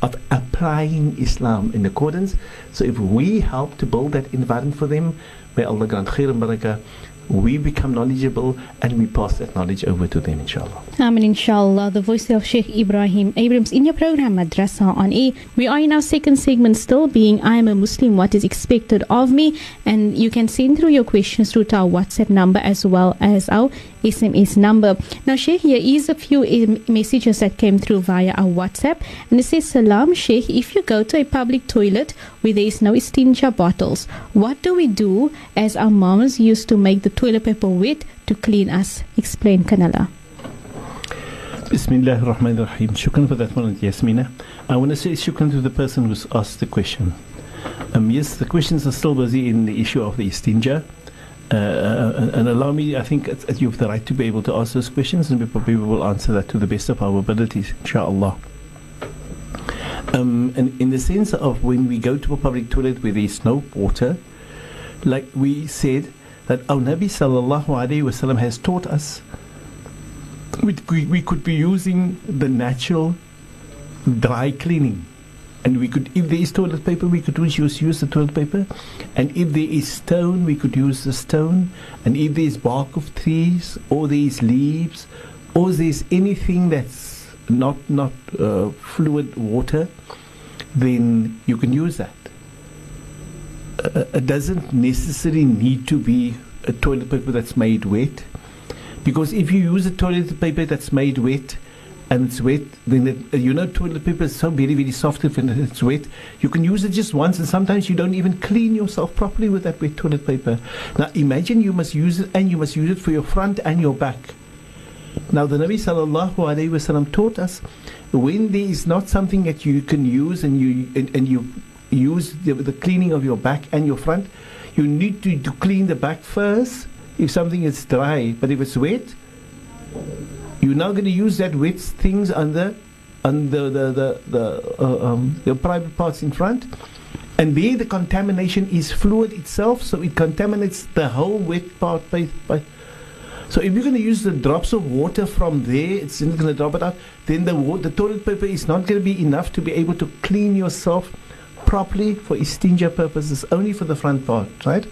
of applying Islam in accordance. So if we help to build that environment for them, may Allah grant khair and barakah, we become knowledgeable and we pass that knowledge over to them, inshallah. Amen, inshallah. The voice of Sheikh Ibrahim Abrams in your program Madrasa on A. We are in our second segment still, being I am a Muslim, what is expected of me? And you can send through your questions through to our WhatsApp number as well as our SMS number. Now Sheikh, here is a few messages that came through via our WhatsApp, and it says, "Salam Sheikh, if you go to a public toilet where there is no istinja bottles, what do we do, as our moms used to make the toilet paper wet to clean us? Explain, Kanala." Bismillah ar-Rahman ar-Rahim. Shukran for that one, Yasmina. I want to say shukran to the person who's asked the question. Yes, the questions are still busy in the issue of the istinja. And allow me, I think you have the right to be able to ask those questions, and we probably will answer that to the best of our abilities, inshallah. And in the sense of when we go to a public toilet where there is no water, like we said, that our Nabi sallallahu alaihi wasallam has taught us, we could be using the natural dry cleaning. And we could, if there is toilet paper, we could use the toilet paper. And if there is stone, we could use the stone. And if there is bark of trees, or there is leaves, or there is anything that's not fluid water, then you can use that. It doesn't necessarily need to be a toilet paper that's made wet. Because if you use a toilet paper that's made wet, and it's wet, then toilet paper is so very, very soft. If it's wet, you can use it just once, and sometimes you don't even clean yourself properly with that wet toilet paper. Now imagine you must use it, and you must use it for your front and your back. Now the Nabi sallallahu alaihi wasallam taught us, when there is not something that you can use and you use the cleaning of your back and your front, you need to clean the back first if something is dry. But if it's wet, you're now going to use that wet things on the private parts in front. And there the contamination is fluid itself, so it contaminates the whole wet part. So if you're going to use the drops of water from there, it's not going to drop it out, then the toilet paper is not going to be enough to be able to clean yourself properly for istinja purposes, only for the front part, right?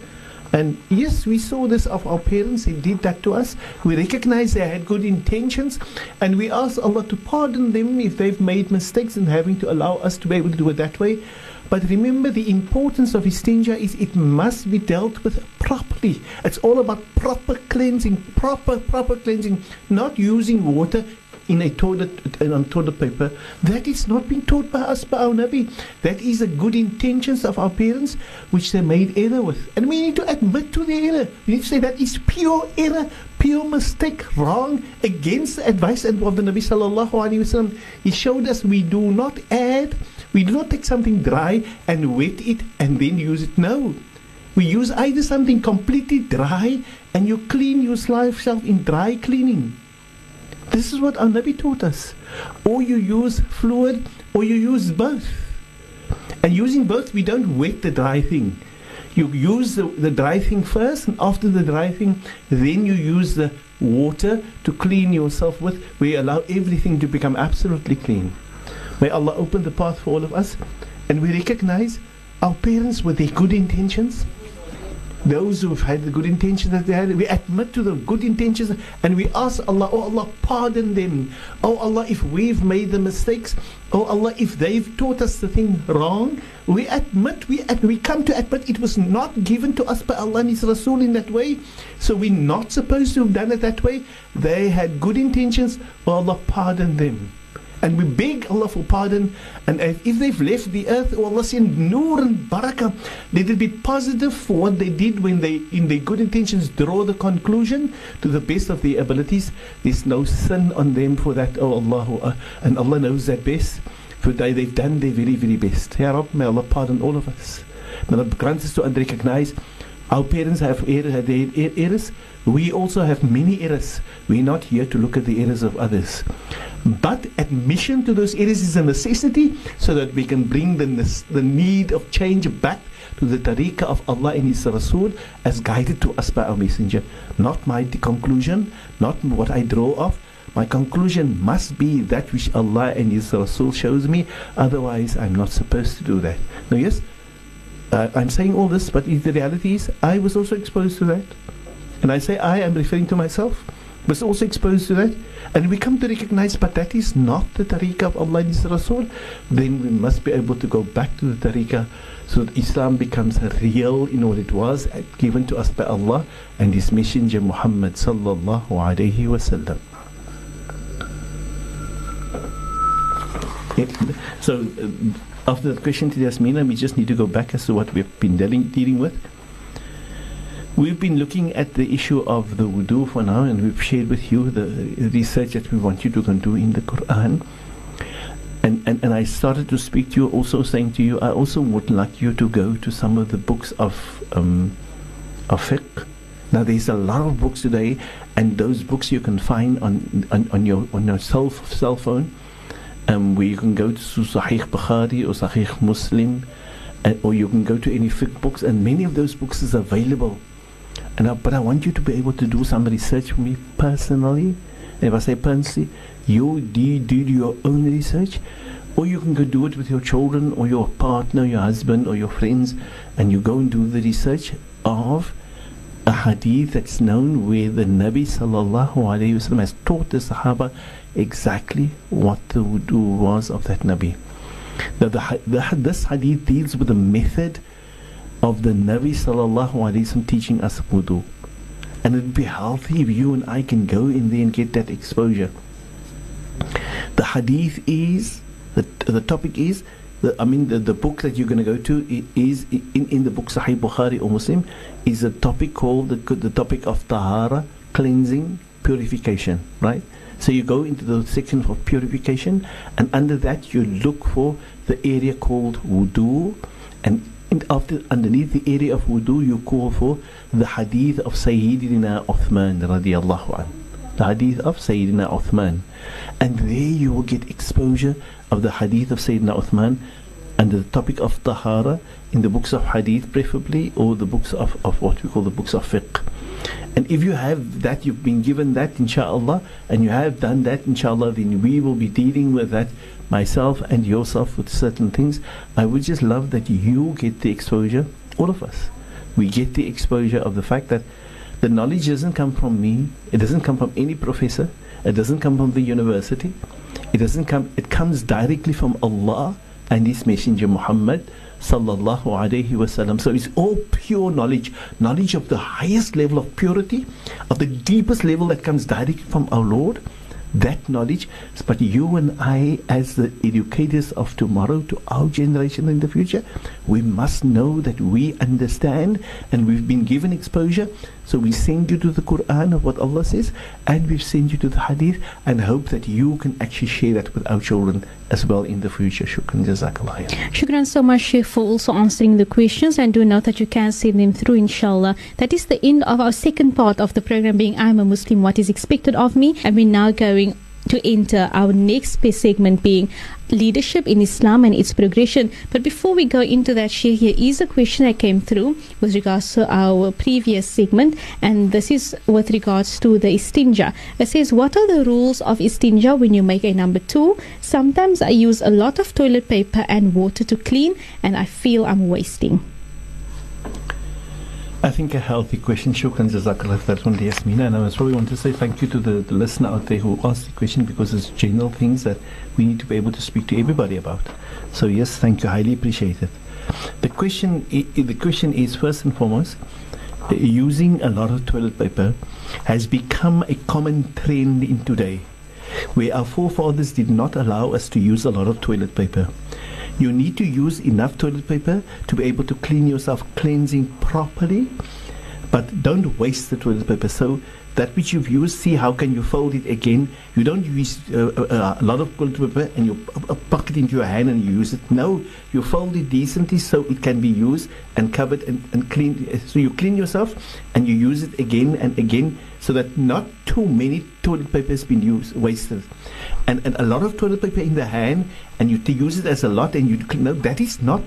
And yes, we saw this of our parents. They did that to us. We recognize they had good intentions, and we ask Allah to pardon them if they've made mistakes and having to allow us to be able to do it that way. But remember, the importance of istinja is it must be dealt with properly. It's all about proper cleansing, proper cleansing, not using water in a toilet and on toilet paper. That is not being taught by us, by our Nabi. That is the good intentions of our parents, which they made error with. And we need to admit to the error. We need to say that is pure error, pure mistake, wrong, against the advice of the Nabi sallallahu alaihi wasallam. He showed us we do not add. We do not take something dry and wet it and then use it. No. We use either something completely dry and you clean yourself in dry cleaning. This is what our Nabi taught us. Or you use fluid or you use both. And using both, we don't wet the dry thing. You use the dry thing first, and after the dry thing, then you use the water to clean yourself with. We allow everything to become absolutely clean. May Allah open the path for all of us. And we recognize our parents with their good intentions. Those who have had the good intentions that they had, we admit to the good intentions and we ask Allah, oh Allah, pardon them. Oh Allah, if we've made the mistakes. Oh Allah, if they've taught us the thing wrong. We admit, we come to admit it was not given to us by Allah and His Rasul in that way. So we're not supposed to have done it that way. They had good intentions. Oh Allah, pardon them. And we beg Allah for pardon. And if they've left the earth, oh Allah, send nur and barakah. Let it be positive for what they did when they, in their good intentions, draw the conclusion to the best of their abilities. There's no sin on them for that, oh Allah. And Allah knows that best. For they've done their very, very best. Ya Rabb, may Allah pardon all of us. May Allah grant us to recognize our parents have errors. We also have many errors. We're not here to look at the errors of others. But admission to those errors is a necessity so that we can bring the need of change back to the tariqah of Allah and His Rasul as guided to us by our messenger. Not my conclusion, not what I draw of. My conclusion must be that which Allah and His Rasul shows me. Otherwise, I'm not supposed to do that. Now, yes, I'm saying all this, but the reality is I was also exposed to that. And I say I am referring to myself. Was also exposed to that, and we come to recognize, but that is not the tariqah of Allah and His Rasul. Then we must be able to go back to the tariqah so that Islam becomes real in what it was given to us by Allah and His Messenger Muhammad sallallahu alaihi wasallam. So, after the question to Yasmina, we just need to go back as to what we've been dealing with. We've been looking at the issue of the wudu for now, and we've shared with you the research that we want you to go and do in the Quran. And I started to speak to you also, saying to you, I also would like you to go to some of the books of fiqh. Now there's a lot of books today, and those books you can find on your cell phone, where you can go to Sahih Bukhari or Sahih Muslim, or you can go to any fiqh books, and many of those books is available. But I want you to be able to do some research for me personally. And if I say personally, you do your own research, or you can go do it with your children or your partner, your husband or your friends, and you go and do the research of a hadith that's known where the Nabi sallallahu alaihi wasallam has taught the Sahaba exactly what the wudu was of that Nabi. Now this hadith deals with the method of the Nabi sallallahu alaihi wasallam teaching us wudu, and it'd be healthy if you and I can go in there and get that exposure. The hadith is the topic is the book that you're going to go to is in the book Sahih Bukhari or Muslim is a topic called the topic of tahara, cleansing purification, right? So you go into the section of purification, and under that you look for the area called wudu, and underneath the area of wudu you call for the hadith of Sayyidina Uthman radiyallahu anhu. The hadith of Sayyidina Uthman. And there you will get exposure of the hadith of Sayyidina Uthman under the topic of tahara in the books of hadith preferably, or the books of what we call the books of fiqh. And if you have that, you've been given that inshallah, and you have done that inshallah, then we will be dealing with that, myself and yourself, with certain things. I would just love that you get the exposure, all of us. We get the exposure of the fact that the knowledge doesn't come from me, it doesn't come from any professor, it doesn't come from the university, it comes directly from Allah and His Messenger Muhammad sallallahu alayhi wasallam. So it's all pure knowledge, knowledge of the highest level of purity, of the deepest level that comes directly from our Lord, that knowledge. But you and I, as the educators of tomorrow, to our generation in the future, we must know that we understand and we've been given exposure. So we send you to the Quran of what Allah says, and we send you to the Hadith, and hope that you can actually share that with our children as well in the future. Shukran, jazakallah. Shukran so much, Sheikh, for also answering the questions, and do note that you can send them through, inshallah. That is the end of our second part of the program, being I'm a Muslim, what is expected of me, and we're now going to enter our next segment, being leadership in Islam and its progression. But before we go into that, Sheikh, here is a question that came through with regards to our previous segment, and this is with regards to the istinja. It says, what are the rules of istinja when you make a number 2? Sometimes I use a lot of toilet paper and water to clean, and I feel I'm wasting. I think a healthy question. Shukran Jazakallah for that one, Yasmina. And I was probably want to say thank you to the listener out there who asked the question, because it's general things that we need to be able to speak to everybody about. So yes, thank you. Highly appreciate it. The question is, first and foremost, using a lot of toilet paper has become a common trend in today, where our forefathers did not allow us to use a lot of toilet paper. You need to use enough toilet paper to be able to clean yourself, cleansing properly, but don't waste the toilet paper. So that which you've used, see how can you fold it again. You don't use a lot of toilet paper and you pack it into your hand and you use it. No, you fold it decently so it can be used and covered and cleaned. So you clean yourself and you use it again and again, so that not too many toilet paper has been wasted. And a lot of toilet paper in the hand, and you use it as a lot, and you know that is not.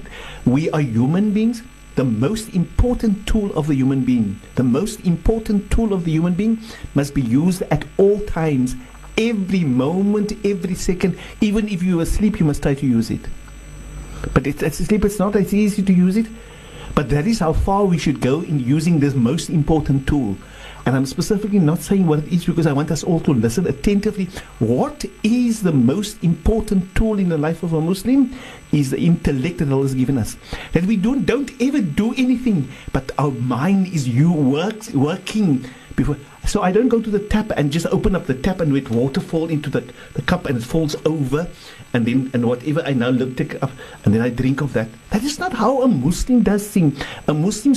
We are human beings. The most important tool of the human being, the most important tool of the human being must be used at all times, every moment, every second. Even if you are asleep, you must try to use it. But as asleep, it's not as easy to use it. But that is how far we should go in using this most important tool. And I'm specifically not saying what it is, because I want us all to listen attentively. What is the most important tool in the life of a Muslim? Is the intellect that Allah has given us. That we don't ever do anything, but our mind is working. Before. So I don't go to the tap and just open up the tap and let water fall into the cup and it falls over, and whatever I now take up and then I drink of that. That is not how a Muslim does things.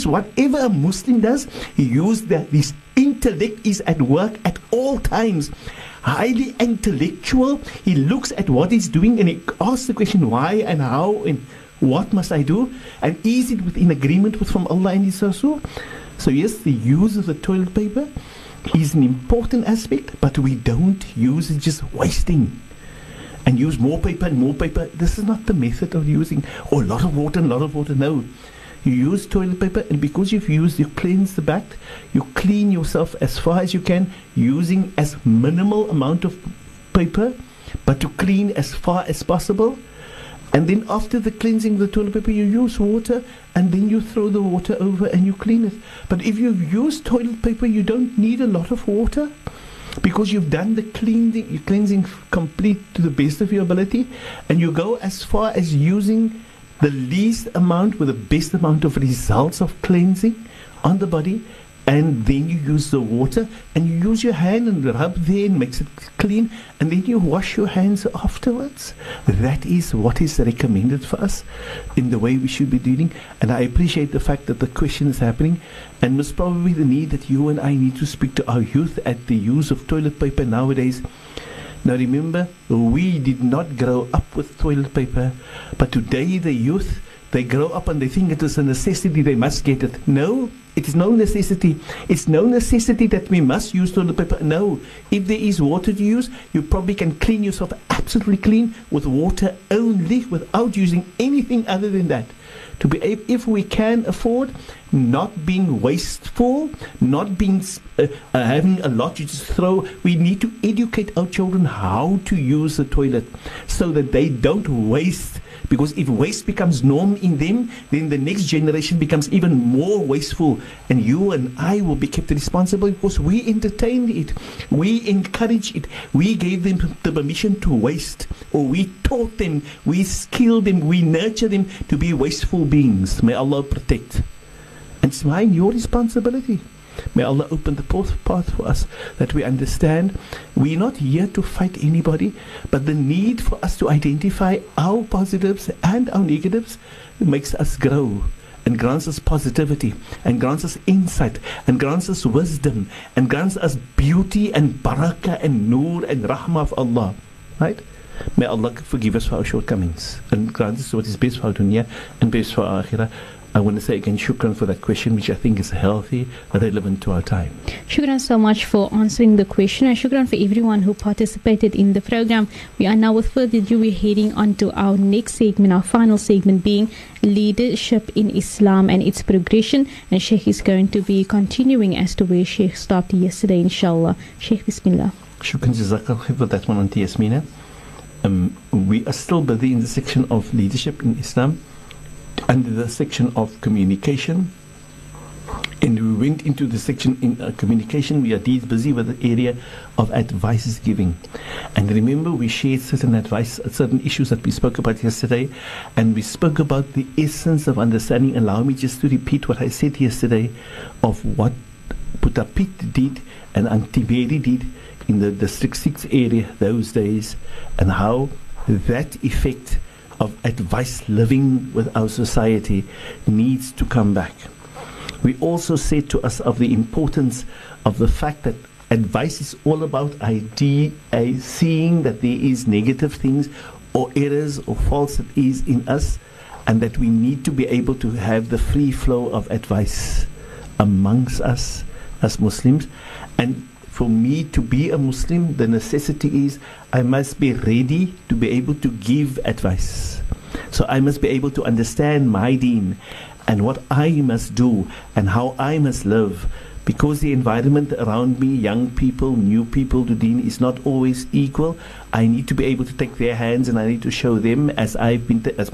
Whatever a Muslim does, he uses that his intellect is at work at all times. Highly intellectual, he looks at what he's doing and he asks the question why and how and what must I do, and is it within agreement with from Allah and His Rasul? So yes, the use of the toilet paper is an important aspect, but we don't use it just wasting and use more paper and more paper. This is not the method of using, or a lot of water and a lot of water. No, you use toilet paper, and because you've used, you cleanse the back, you clean yourself as far as you can using as minimal amount of paper, but to clean as far as possible. And then after the cleansing of the toilet paper, you use water, and then you throw the water over and you clean it. But if you've used toilet paper, you don't need a lot of water, because you've done the cleansing complete to the best of your ability, and you go as far as using the least amount with the best amount of results of cleansing on the body. and then you use the water, and you use your hand and rub there and makes it clean, and then you wash your hands afterwards. That is what is recommended for us in the way we should be dealing. And I appreciate the fact that the question is happening, and it's probably the need that you and I need to speak to our youth at the use of toilet paper nowadays. Now remember, we did not grow up with toilet paper, but today the youth, they grow up and they think it is a necessity, they must get it. No, it is no necessity. It's no necessity that we must use toilet paper. No, if there is water to use, you probably can clean yourself absolutely clean with water only, without using anything other than that. To be able, if we can afford, not being wasteful, not being having a lot you just throw. We need to educate our children how to use the toilet so that they don't waste. Because if waste becomes norm in them, then the next generation becomes even more wasteful. And you and I will be kept responsible because we entertained it. We encouraged it. We gave them the permission to waste. Or we taught them, we skilled them, we nurtured them to be wasteful beings. May Allah protect. And it's mine, your responsibility. May Allah open the path for us that we understand we're not here to fight anybody, but the need for us to identify our positives and our negatives makes us grow and grants us positivity and grants us insight and grants us wisdom and grants us beauty and barakah and nur and rahmah of Allah. Right? May Allah forgive us for our shortcomings and grant us what is best for our dunya and best for our akhirah. I want to say again, shukran for that question, which I think is healthy and relevant to our time. Shukran so much for answering the question, and shukran for everyone who participated in the program. We are now, with further ado, we're heading on to our next segment, our final segment being leadership in Islam and its progression. And Sheikh is going to be continuing as to where Sheikh stopped yesterday, inshallah. Sheikh, bismillah. Shukran jazakallah for that one, Auntie Yasmina. We are still busy in the section of leadership in Islam, under the section of communication, and we went into the section in communication. We are busy with the area of advice giving, and remember we shared certain advice, certain issues that we spoke about yesterday, and we spoke about the essence of understanding. Allow me just to repeat what I said yesterday of what Putapit did and Antiberi did in the District 6 area those days, and how that effect of advice living with our society needs to come back. We also said to us of the importance of the fact that advice is all about seeing that there is negative things or errors or falsities in us, and that we need to be able to have the free flow of advice amongst us as Muslims. And for me to be a Muslim, the necessity is I must be ready to be able to give advice. So I must be able to understand my deen and what I must do and how I must live, because the environment around me, young people, new people to deen, is not always equal. I need to be able to take their hands and I need to show them as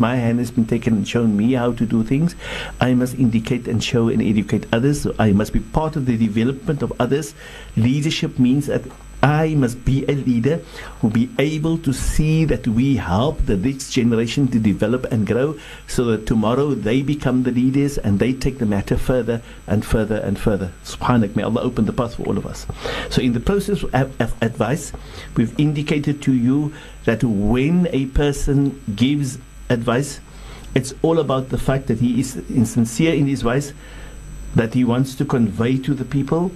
my hand has been taken and shown me how to do things. I must indicate and show and educate others. So I must be part of the development of others. Leadership means that I must be a leader who be able to see that we help the next generation to develop and grow, so that tomorrow they become the leaders and they take the matter further and further and further. Subhanak, may Allah open the path for all of us. So in the process of advice, we've indicated to you that when a person gives advice, it's all about the fact that he is sincere in his advice, that he wants to convey to the people,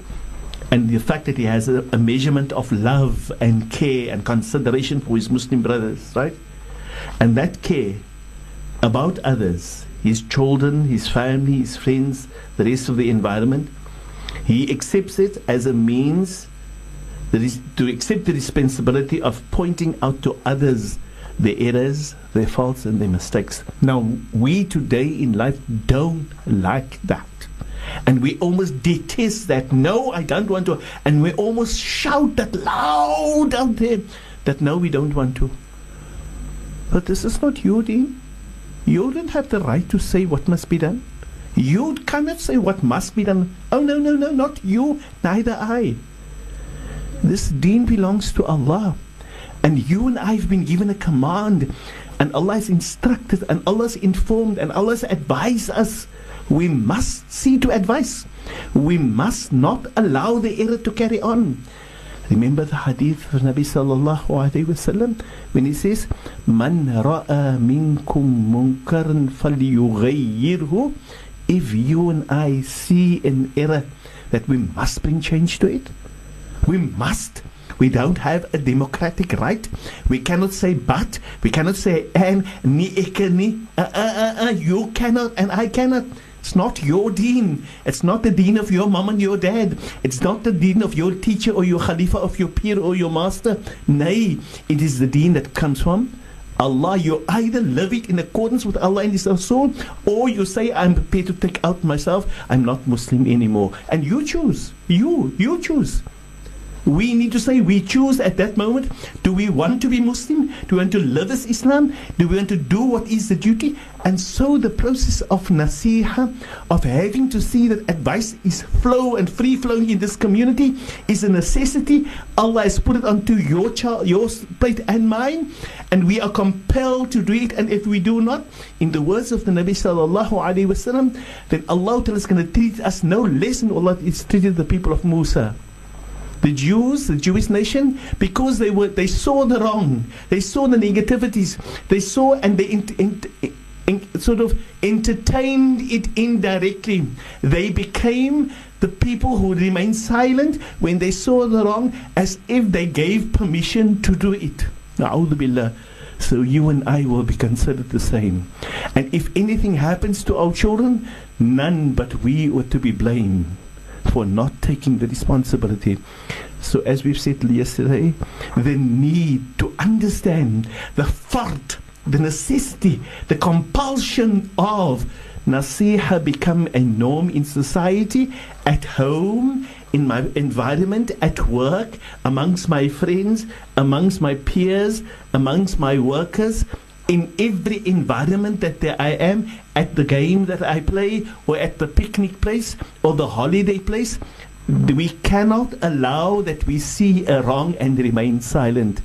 and the fact that he has a measurement of love and care and consideration for his Muslim brothers, right? And that care about others, his children, his family, his friends, the rest of the environment, he accepts it as a means that is to accept the responsibility of pointing out to others their errors, their faults and their mistakes. Now, we today in life don't like that. And we almost detest that. No, I don't want to. And we almost shout that loud out there that no, we don't want to. But this is not your deen. You don't have the right to say what must be done. You cannot say what must be done. Oh, no, no, no, not you, neither I. This deen belongs to Allah. And you and I have been given a command. And Allah has instructed. And Allah has informed. And Allah has advised us we must see to advice. We must not allow the error to carry on. Remember the hadith of Nabi sallallahu alayhi wasallam when he says, Man ra'a minkum munkaran falyughayyirhu. If you and I see an error, that we must bring change to it. We must. We don't have a democratic right. We cannot say but. We cannot say and. You cannot and I cannot. It's not your deen. It's not the deen of your mom and your dad. It's not the deen of your teacher or your khalifa, of your peer or your master. Nay, it is the deen that comes from Allah. You either live it in accordance with Allah and His Rasul, or you say, I'm prepared to take out myself, I'm not Muslim anymore. And you choose. You choose. We need to say we choose at that moment. Do we want to be Muslim? Do we want to live as Islam? Do we want to do what is the duty? And so the process of nasiha, of having to see that advice is flow and free flowing in this community, is a necessity. Allah has put it onto your child, your plate and mine, and we are compelled to do it. And if we do not, in the words of the Nabi sallallahu alaihi wasallam, then Allah is going to treat us no less than Allah is treated the people of Musa. The Jews, the Jewish nation, because they saw the wrong, they saw the negativities, they saw and they sort of entertained it indirectly. They became the people who remained silent when they saw the wrong, as if they gave permission to do it. Na'udhu billah. So you and I will be considered the same. And if anything happens to our children, none but we were to be blamed for not taking the responsibility. So as we've said yesterday, the need to understand the fard, the necessity, the compulsion of nasiha become a norm in society, at home, in my environment, at work, amongst my friends, amongst my peers, amongst my workers, in every environment that I am, at the game that I play, or at the picnic place, or the holiday place. We cannot allow that we see a wrong and remain silent.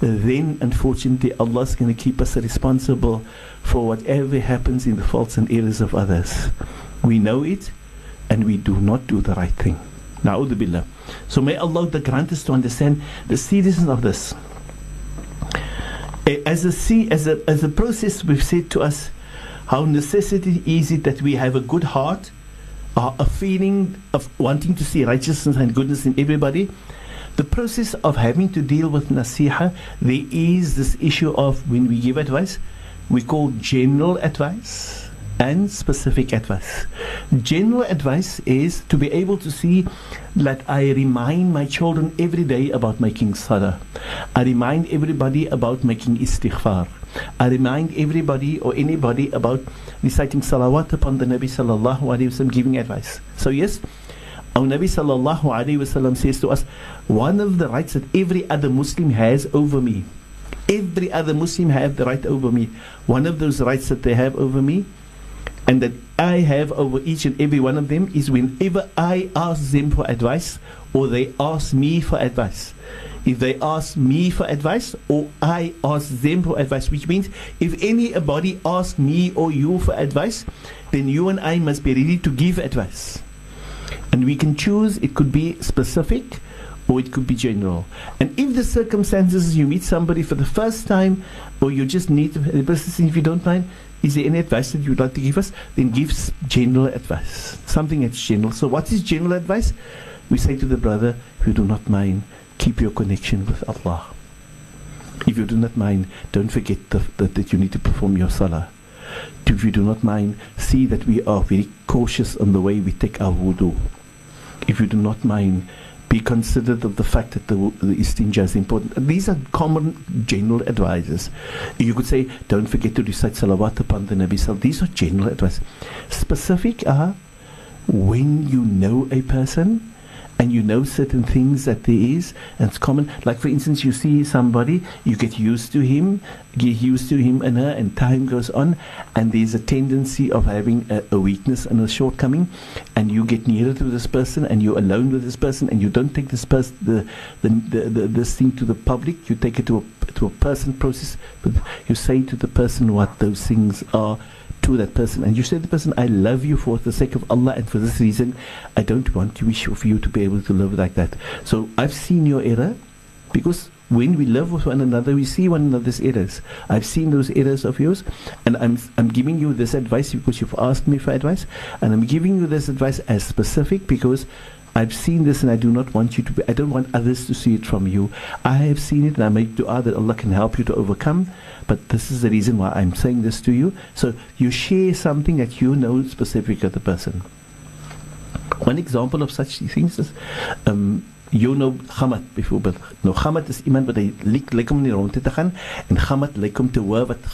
Then, unfortunately, Allah is going to keep us responsible for whatever happens in the faults and errors of others. We know it, and we do not do the right thing. Na'udhu billah. So may Allah grant us to understand the seriousness of this. As a process, we've said to us how necessity is it that we have a good heart, a feeling of wanting to see righteousness and goodness in everybody. The process of having to deal with nasiha, there is this issue of when we give advice, we call general advice and specific advice. General advice is to be able to see, like I remind my children every day about making salah. I remind everybody about making istighfar. I remind everybody or anybody about reciting salawat upon the Nabi sallallahu alayhi wasallam, giving advice. So yes, our Nabi sallallahu alayhi wasallam says to us, one of the rights that every other Muslim has over me, every other Muslim have the right over me. One of those rights that they have over me, and that I have over each and every one of them, is whenever I ask them for advice, or they ask me for advice. If they ask me for advice, or I ask them for advice, which means if anybody asks me or you for advice, then you and I must be ready to give advice. And we can choose, it could be specific, or it could be general. And if the circumstances, you meet somebody for the first time, or you just need the person, if you don't mind, is there any advice that you would like to give us? Then give general advice. Something that's general. So what is general advice? We say to the brother, if you do not mind, keep your connection with Allah. If you do not mind, don't forget that you need to perform your salah. If you do not mind, see that we are very cautious on the way we take our wudu. If you do not mind, be considerate of the fact that the istinja is important. These are common general advices. You could say, don't forget to recite salawat upon the Nabi. These are general advice. Specific are when you know a person and you know certain things that there is, and it's common. Like for instance, you see somebody, you get used to him and her, and time goes on, and there's a tendency of having a weakness and a shortcoming, and you get nearer to this person, and you're alone with this person, and you don't take this person, this thing to the public. You take it to a person process, but you say to the person what those things are, to that person and you say to the person, I love you for the sake of Allah, and for this reason I don't want to wish for you to be able to live like that. So I've seen your error, because when we live with one another, we see one another's errors. I've seen those errors of yours, and I'm giving you this advice because you've asked me for advice, and I'm giving you this advice as specific because I've seen this, and I do not want you to be, I don't want others to see it from you. I have seen it, and I make dua that Allah can help you to overcome, but this is the reason why I'm saying this to you. So you share something that you know specific of the person. One example of such things is, you know Hamad bijvoorbeeld. Nou Hamad is iemand wat hy lyk om in die rondte te gaan, en Hamad lyk om te hoor wat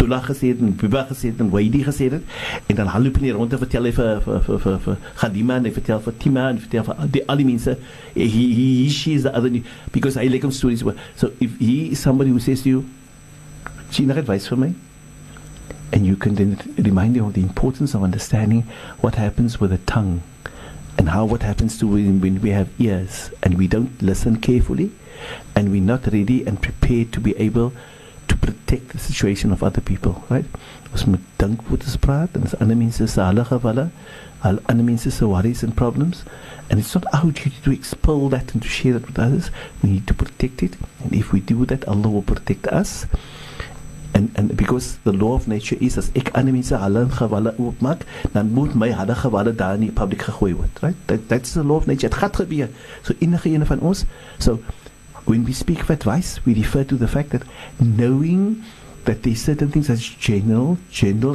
Dula gesê het en Biba gesê het en Waidi gesê het, en dan haloop in die rondte, vertel hy vir Khadima, en hy vertel vir Tima, en vertel vir al die mense, she is the other new, because hy lyk om stories. So if he is somebody who says to you, "Gee, nog advice for me?" and you can then remind him of the importance of understanding what happens with the tongue, and how what happens to when we have ears and we don't listen carefully, and we're not ready and prepared to be able to protect the situation of other people, right? Ons moet dink wat ons praat, en ander mense se hulle gevalle, ander mense se worries and problems, and it's not our duty to expel that and to share that with others. We need to protect it, and if we do that, Allah will protect us. And because the law of nature is, as ek ander mense hulle gevalle oopmaak, dan moet my hulle gevalle daar in die publiek gegooi word, right? That's the law of nature. Dit gaan gebeur. So enige een van ons, so when we speak of advice, we refer to the fact that knowing that there's certain things as general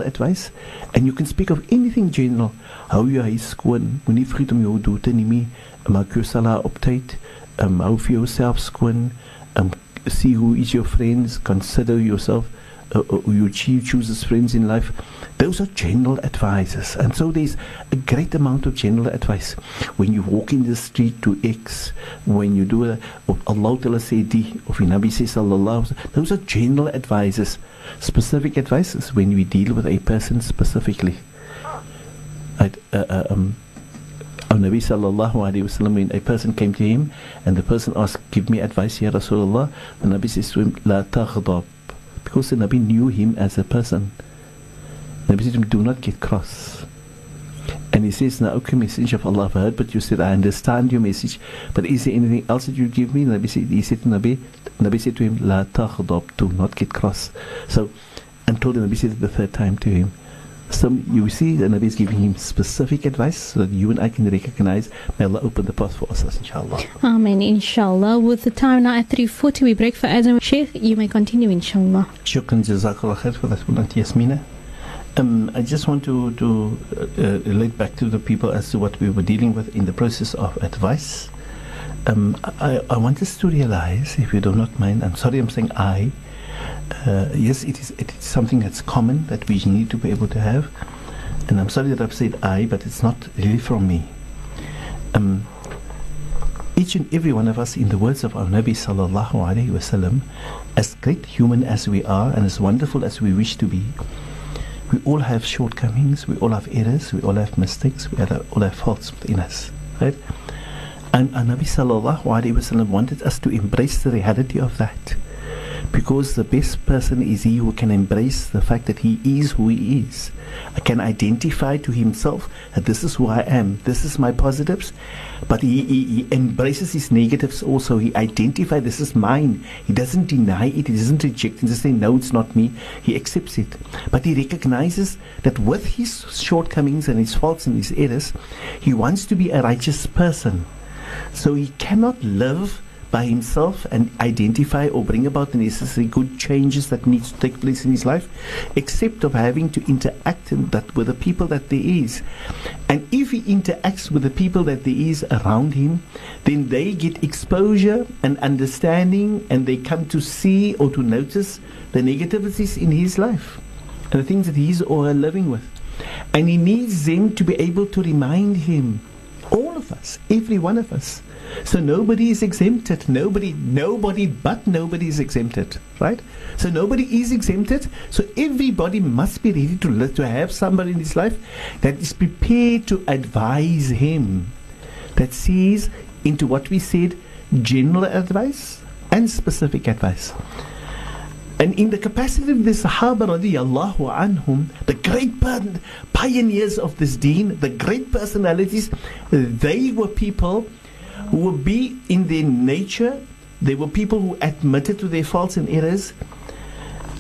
advice, and you can speak of anything general. Hou jou huis skoon, moenie vreet om jou dood te neem, maak jou sala op tyd, hou vir jouself skoon, see who is your friends, consider yourself, you chooses friends in life. Those are general advices, and so there's a great amount of general advice. When you walk in the street, do X. When you do Allah Ta'ala say D, or Nabi says Sallallahu. Those are general advices. Specific advice is when we deal with a person specifically. Our Nabi Sallallahu Alaihi Wasallam, when a person came to him and the person asked, "Give me advice, Ya Rasulullah," the Nabi says to him, "La taghdab," because the Nabi knew him as a person. The Nabi said to him, "Do not get cross." And he says, "Now, okay, Messenger of Allah, I've heard, but you said, I understand your message, but is there anything else that you give me?" The Nabi said, Nabi said to him, "La taghdab," do not get cross. So, until the Nabi said it the third time to him. So you see, the Nabi is giving him specific advice so that you and I can recognize. May Allah open the path for us, inshallah. Amen, inshallah. With the time now at 3:40, we break for Adam. Sheikh, you may continue, inshallah. Shukran, jazakallah khair for that, Aunt Yasmina. I just want to relate back to the people as to what we were dealing with in the process of advice. I want us to realize, if you do not mind, I'm sorry I'm saying I, yes, it is something that's common that we need to be able to have, and I'm sorry that I've said I, but it's not really from me. Each and every one of us, in the words of our Nabi Sallallahu Alaihi Wasallam, as great human as we are and as wonderful as we wish to be, we all have shortcomings, we all have errors, we all have mistakes, we all have faults within us, right? And our Nabi Sallallahu Alaihi Wasallam wanted us to embrace the reality of that, because the best person is he who can embrace the fact that he is who he is. I can identify to himself that this is who I am, this is my positives, but he embraces his negatives also. He identifies this is mine. He doesn't deny it, he doesn't reject it, he doesn't say no, it's not me. He accepts it, but he recognizes that with his shortcomings and his faults and his errors, he wants to be a righteous person. So he cannot live by himself and identify or bring about the necessary good changes that needs to take place in his life, except of having to interact with the people that there is. And if he interacts with the people that there is around him, then they get exposure and understanding, and they come to see or to notice the negativities in his life and the things that he's or her living with. And he needs them to be able to remind him, all of us, every one of us. So nobody is exempted. Nobody is exempted, right? So nobody is exempted. So everybody must be ready to have somebody in his life that is prepared to advise him, that sees into what we said, general advice and specific advice. And in the capacity of the Sahaba radiallahu anhum, the great pioneers of this deen, the great personalities, they were people who would be in their nature, they were people who admitted to their faults and errors,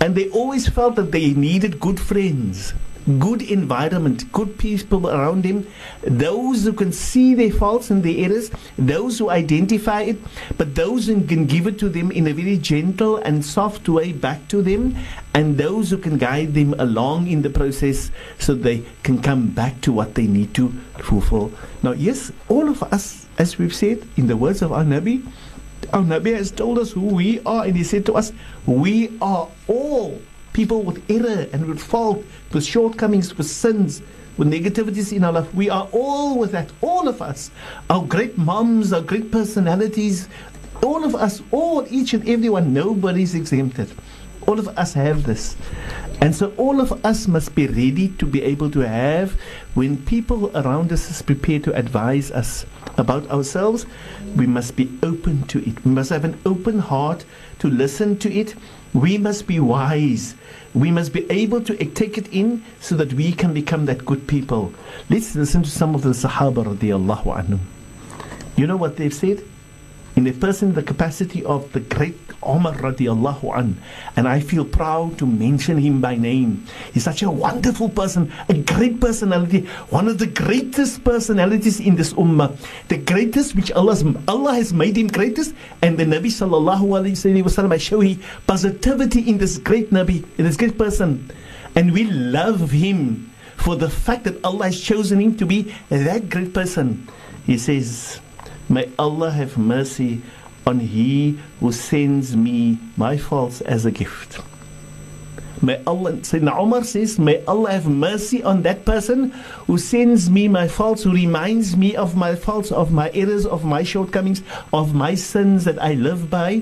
and they always felt that they needed good friends, good environment, good people around him, those who can see their faults and their errors, those who identify it, but those who can give it to them in a very gentle and soft way back to them, and those who can guide them along in the process so they can come back to what they need to fulfill. Now, yes, all of us, as we've said, in the words of our Nabi has told us who we are, and he said to us, we are all people with error and with fault, with shortcomings, with sins, with negativities in our life. We are all with that, all of us. Our great moms, our great personalities, all of us, all, each and everyone, nobody's exempted. All of us have this. And so all of us must be ready to be able to have, when people around us is prepared to advise us about ourselves, we must be open to it. We must have an open heart to listen to it. We must be wise. We must be able to take it in so that we can become that good people. Let's listen to some of the Sahaba radiallahu anhu. You know what they've said? In the person, the capacity of the great Umar radiallahu anhu, and I feel proud to mention him by name. He's such a wonderful person, a great personality, one of the greatest personalities in this ummah. The greatest, which Allah has made him greatest, and the Nabi sallallahu alayhi wasallam, I show you positivity in this great Nabi, in this great person. And we love him for the fact that Allah has chosen him to be that great person. He says, may Allah have mercy on he who sends me my faults as a gift. May Allah, Sayyidina Umar says, may Allah have mercy on that person who sends me my faults, who reminds me of my faults, of my errors, of my shortcomings, of my sins that I live by.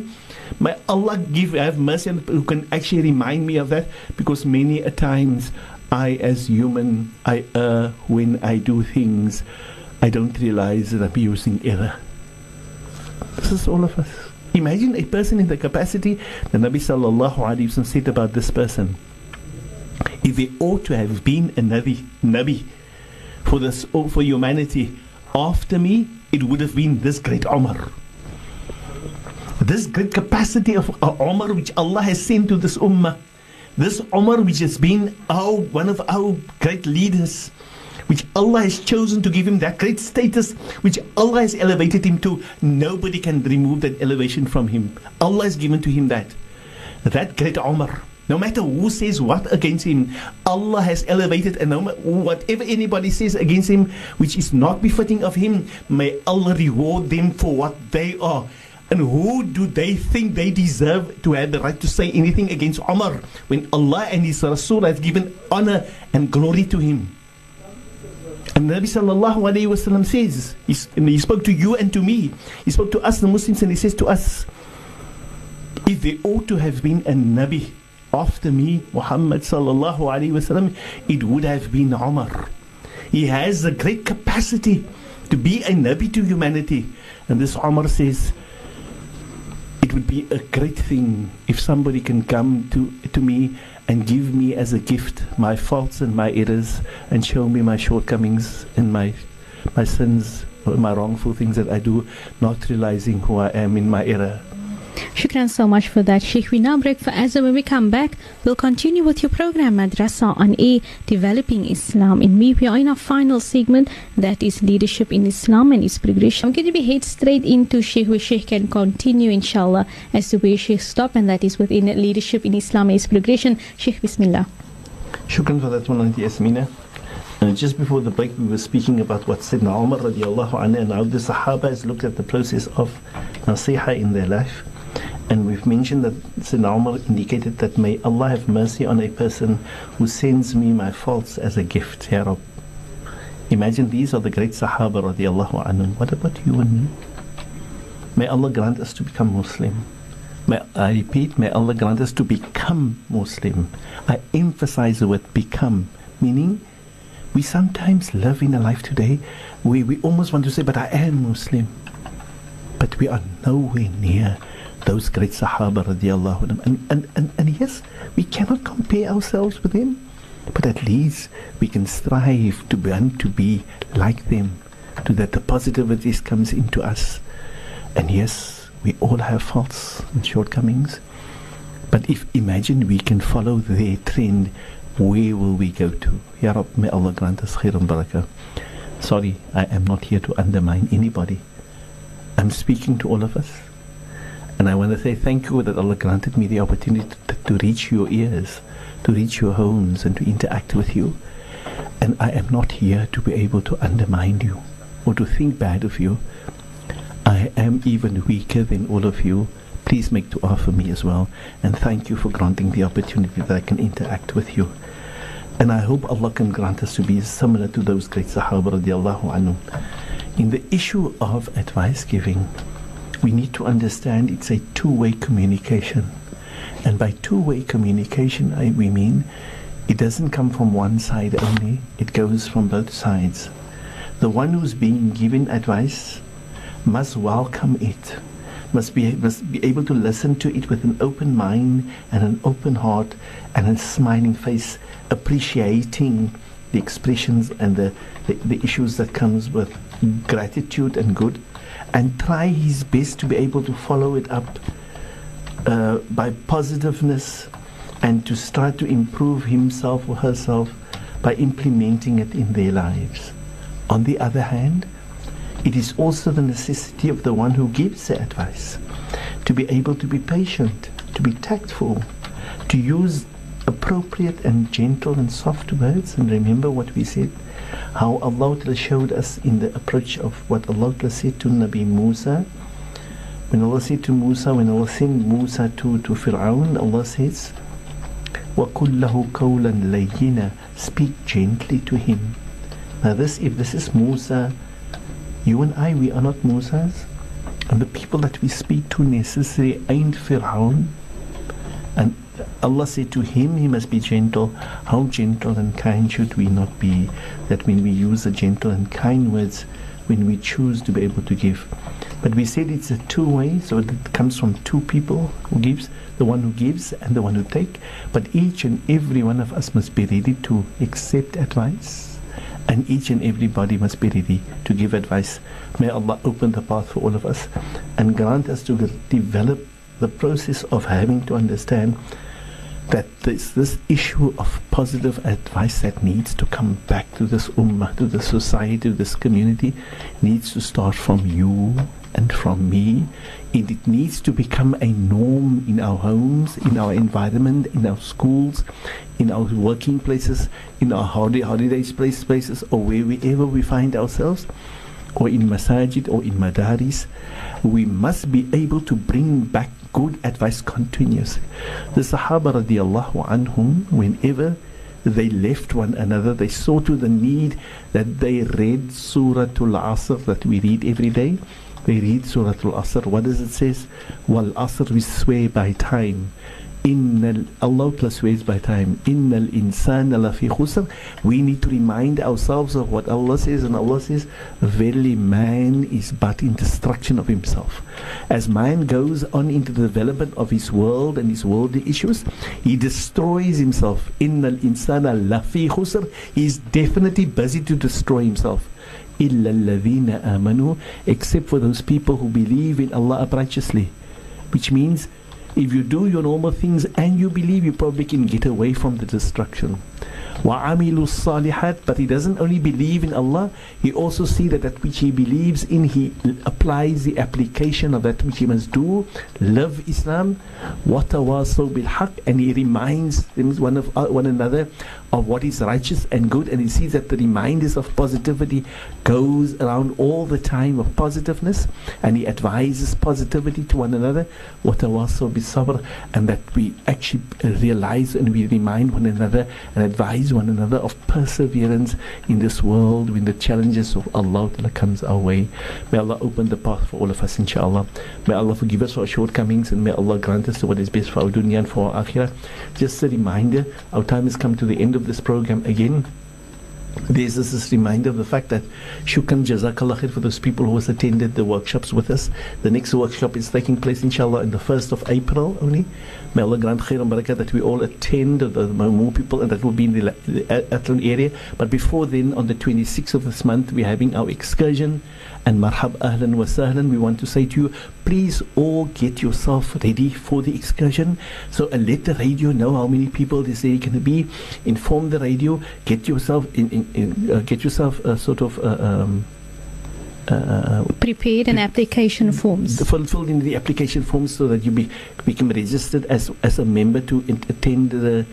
May Allah have mercy on who can actually remind me of that, because many a times I, as human, I err when I do things. I don't realize that I'm using error. This is all of us. Imagine a person in the capacity the Nabi sallallahu alayhi wasallam said about this person. If there ought to have been a Nabi for this, or for humanity after me, it would have been this great Umar. This great capacity of Umar which Allah has sent to this ummah. This Umar which has been one of our great leaders, which Allah has chosen to give him that great status, which Allah has elevated him to. Nobody can remove that elevation from him. Allah has given to him that great Umar. No matter who says what against him, Allah has elevated, and whatever anybody says against him, which is not befitting of him, may Allah reward them for what they are. And who do they think they deserve to have the right to say anything against Umar, when Allah and His Rasul has given honor and glory to him? And Nabi sallallahu alayhi wa sallam says, he spoke to you and to me, he spoke to us the Muslims, and he says to us, if there ought to have been a Nabi after me, Muhammad sallallahu alayhi wa sallam, it would have been Umar. He has a great capacity to be a Nabi to humanity. And this Umar says, it would be a great thing if somebody can come to me and give me as a gift my faults and my errors, and show me my shortcomings and my sins, or my wrongful things that I do, not realizing who I am in my error. Shukran so much for that, Sheikh. We now break for Azza. When we come back, we'll continue with your program, Madrasa on A, Developing Islam in Me. We are in our final segment, that is leadership in Islam and its progression. I'm going to be head straight into Sheikh, where Sheikh can continue, inshallah, as to where Sheikh stopped, and that is within leadership in Islam and its progression. Sheikh, bismillah. Shukran for that one, Yasmina. And just before the break, we were speaking about what Sayyidina Umar radiallahu anhu, and how the Sahaba has looked at the process of nasiha in their life. And we've mentioned that Sayyidina Umar indicated that, may Allah have mercy on a person who sends me my faults as a gift, Ya Rab. Imagine, these are the great Sahaba radiallahu anhu. What about you and me? May Allah grant us to become Muslim. I repeat, may Allah grant us to become Muslim. I emphasize the word become, meaning we sometimes live in a life today where we almost want to say, but I am Muslim. But we are nowhere near those great Sahaba radiallahu anhum. And yes, we cannot compare ourselves with them, but at least we can strive to be like them, so that the positivity comes into us. And yes, we all have faults and shortcomings, but if imagine we can follow their trend, where will we go to? Ya Rab, may Allah grant us khair and barakah. Sorry, I am not here to undermine anybody. I'm speaking to all of us, and I want to say thank you that Allah granted me the opportunity to reach your ears, to reach your homes, and to interact with you. And I am not here to be able to undermine you or to think bad of you. I am even weaker than all of you. Please make dua for me as well, and thank you for granting the opportunity that I can interact with you. And I hope Allah can grant us to be similar to those great Sahaba radiallahu anhu. In the issue of advice giving, we need to understand it's a two-way communication. And by two-way communication, we mean it doesn't come from one side only, it goes from both sides. The one who's being given advice must welcome it, must be able to listen to it with an open mind and an open heart and a smiling face, appreciating the expressions and the issues that comes with gratitude and good, and try his best to be able to follow it up by positiveness, and to start to improve himself or herself by implementing it in their lives. On the other hand, it is also the necessity of the one who gives the advice to be able to be patient, to be tactful, to use appropriate and gentle and soft words. And remember what we said, how Allah showed us in the approach of what Allah said to Nabi Musa. When Allah said to Musa, when Allah sent Musa to Fir'aun, Allah says, وَقُلْ لَهُ قَوْلًا لَيِّنًا, speak gently to him. Now this, if this is Musa, you and I, we are not Musas, and the people that we speak to necessarily ain't Fir'aun. And Allah said to him, he must be gentle. How gentle and kind should we not be? That when we use the gentle and kind words, when we choose to be able to give. But we said it's a two-way, so it comes from two people who gives, the one who gives and the one who takes. But each and every one of us must be ready to accept advice, and each and everybody must be ready to give advice. May Allah open the path for all of us and grant us to develop the process of having to understand that this issue of positive advice that needs to come back to this ummah, to this society, to this community, needs to start from you and from me, and it needs to become a norm in our homes, in our environment, in our schools, in our working places, in our holidays places, or wherever we find ourselves, or in masajid or in madaris. We must be able to bring back good advice continuously. The Sahaba radiallahu anhum, whenever they left one another, they saw to the need that they read Suratul Asr, that we read every day. They read Suratul Asr. What does it say? Wal Asr, we swear by time. Allah swears by time. Innal insana lafi khusr. We need to remind ourselves of what Allah says, and Allah says, verily man is but in destruction of himself. As man goes on into the development of his world and his worldly issues, he destroys himself. Innal insana lafi khusr. He is definitely busy to destroy himself. Illa alladhina amanu, except for those people who believe in Allah uprightly, which means, if you do your normal things and you believe, you probably can get away from the destruction. وَعَمِلُوا الصَّالِحَاتِ. But he doesn't only believe in Allah, he also sees that that which he believes in, he applies the application of that which he must do. Love Islam. وَتَوَاصَوْا بِالْحَقِّ. And he reminds them one another of what is righteous and good, and he sees that the reminders of positivity goes around all the time of positiveness, and he advises positivity to one another. وَتَوَاصَوْا بِالصَّبْرِ. And that we actually realize and we remind one another and advise one another of perseverance in this world when the challenges of Allah comes our way. May Allah open the path for all of us, inshallah. May Allah forgive us for our shortcomings, and may Allah grant us what is best for our dunya and for our akhirah. Just a reminder, our time has come to the end of this program again. there's this reminder of the fact that shukran jazakallah khair for those people who has attended the workshops with us. The next workshop is taking place inshallah on the 1st of April only. May Allah grant khair and barakah that we all attend, more people, and that will be in the Athlone area. But before then, on the 26th of this month, we're having our excursion, and marhab ahlan wa sahlan. We want to say to you, please all get yourself ready for the excursion. So let the radio know how many people this area can be. Inform the radio, get yourself prepared an application forms. Fulfilled in the application forms so that you become registered as a member to attend the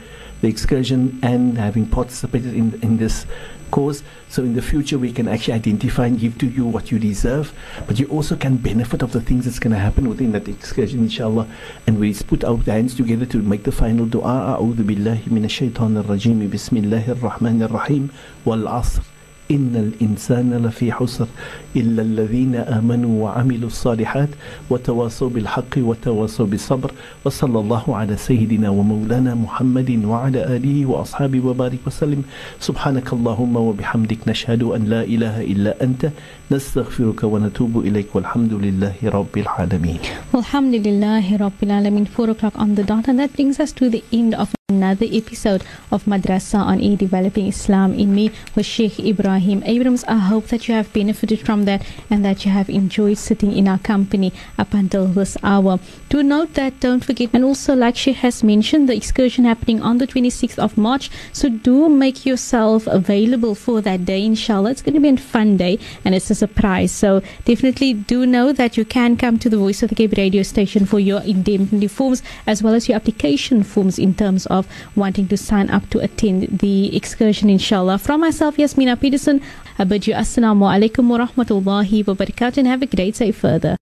excursion and having participated in this cause. So in the future we can actually identify and give to you what you deserve, but you also can benefit of the things that's going to happen within that excursion inshallah. And we put our hands together to make the final dua. A'udhu billahi minash shaitanir rajim, bismillahir rahmanir rahim, wal asr innal insana lafi husr illa alladhina amanu wa amilus salihat wa tawasaw bil haqqi wa tawasaw bis sabr wa sallallahu ala sayyidina wa maulana Muhammadin wa ala alihi wa ashabihi wa barik wa sallim. Subhanakallahumma wa bihamdik nashhadu an la ilaha illa anta nastaghfiruka wa natubu ilayk, walhamdulillahi rabbil alamin. Alhamdulillahi rabbil alamin. 4 o'clock on the dot, and that brings us to the end of another episode of Madrasa on A, Developing Islam in Me, with Sheikh Ibrahim Abrams. I hope that you have benefited from that and that you have enjoyed sitting in our company up until this hour. Do note that, don't forget, and also like she has mentioned, the excursion happening on the 26th of March. So do make yourself available for that day, inshallah. It's going to be a fun day and it's a surprise. So definitely do know that you can come to the Voice of the Cape radio station for your indemnity forms as well as your application forms in terms of wanting to sign up to attend the excursion inshallah. From myself, Yasmina Peterson, I bid you assalamu alaikum wa rahmatullahi wa barakatuh, and have a great day further.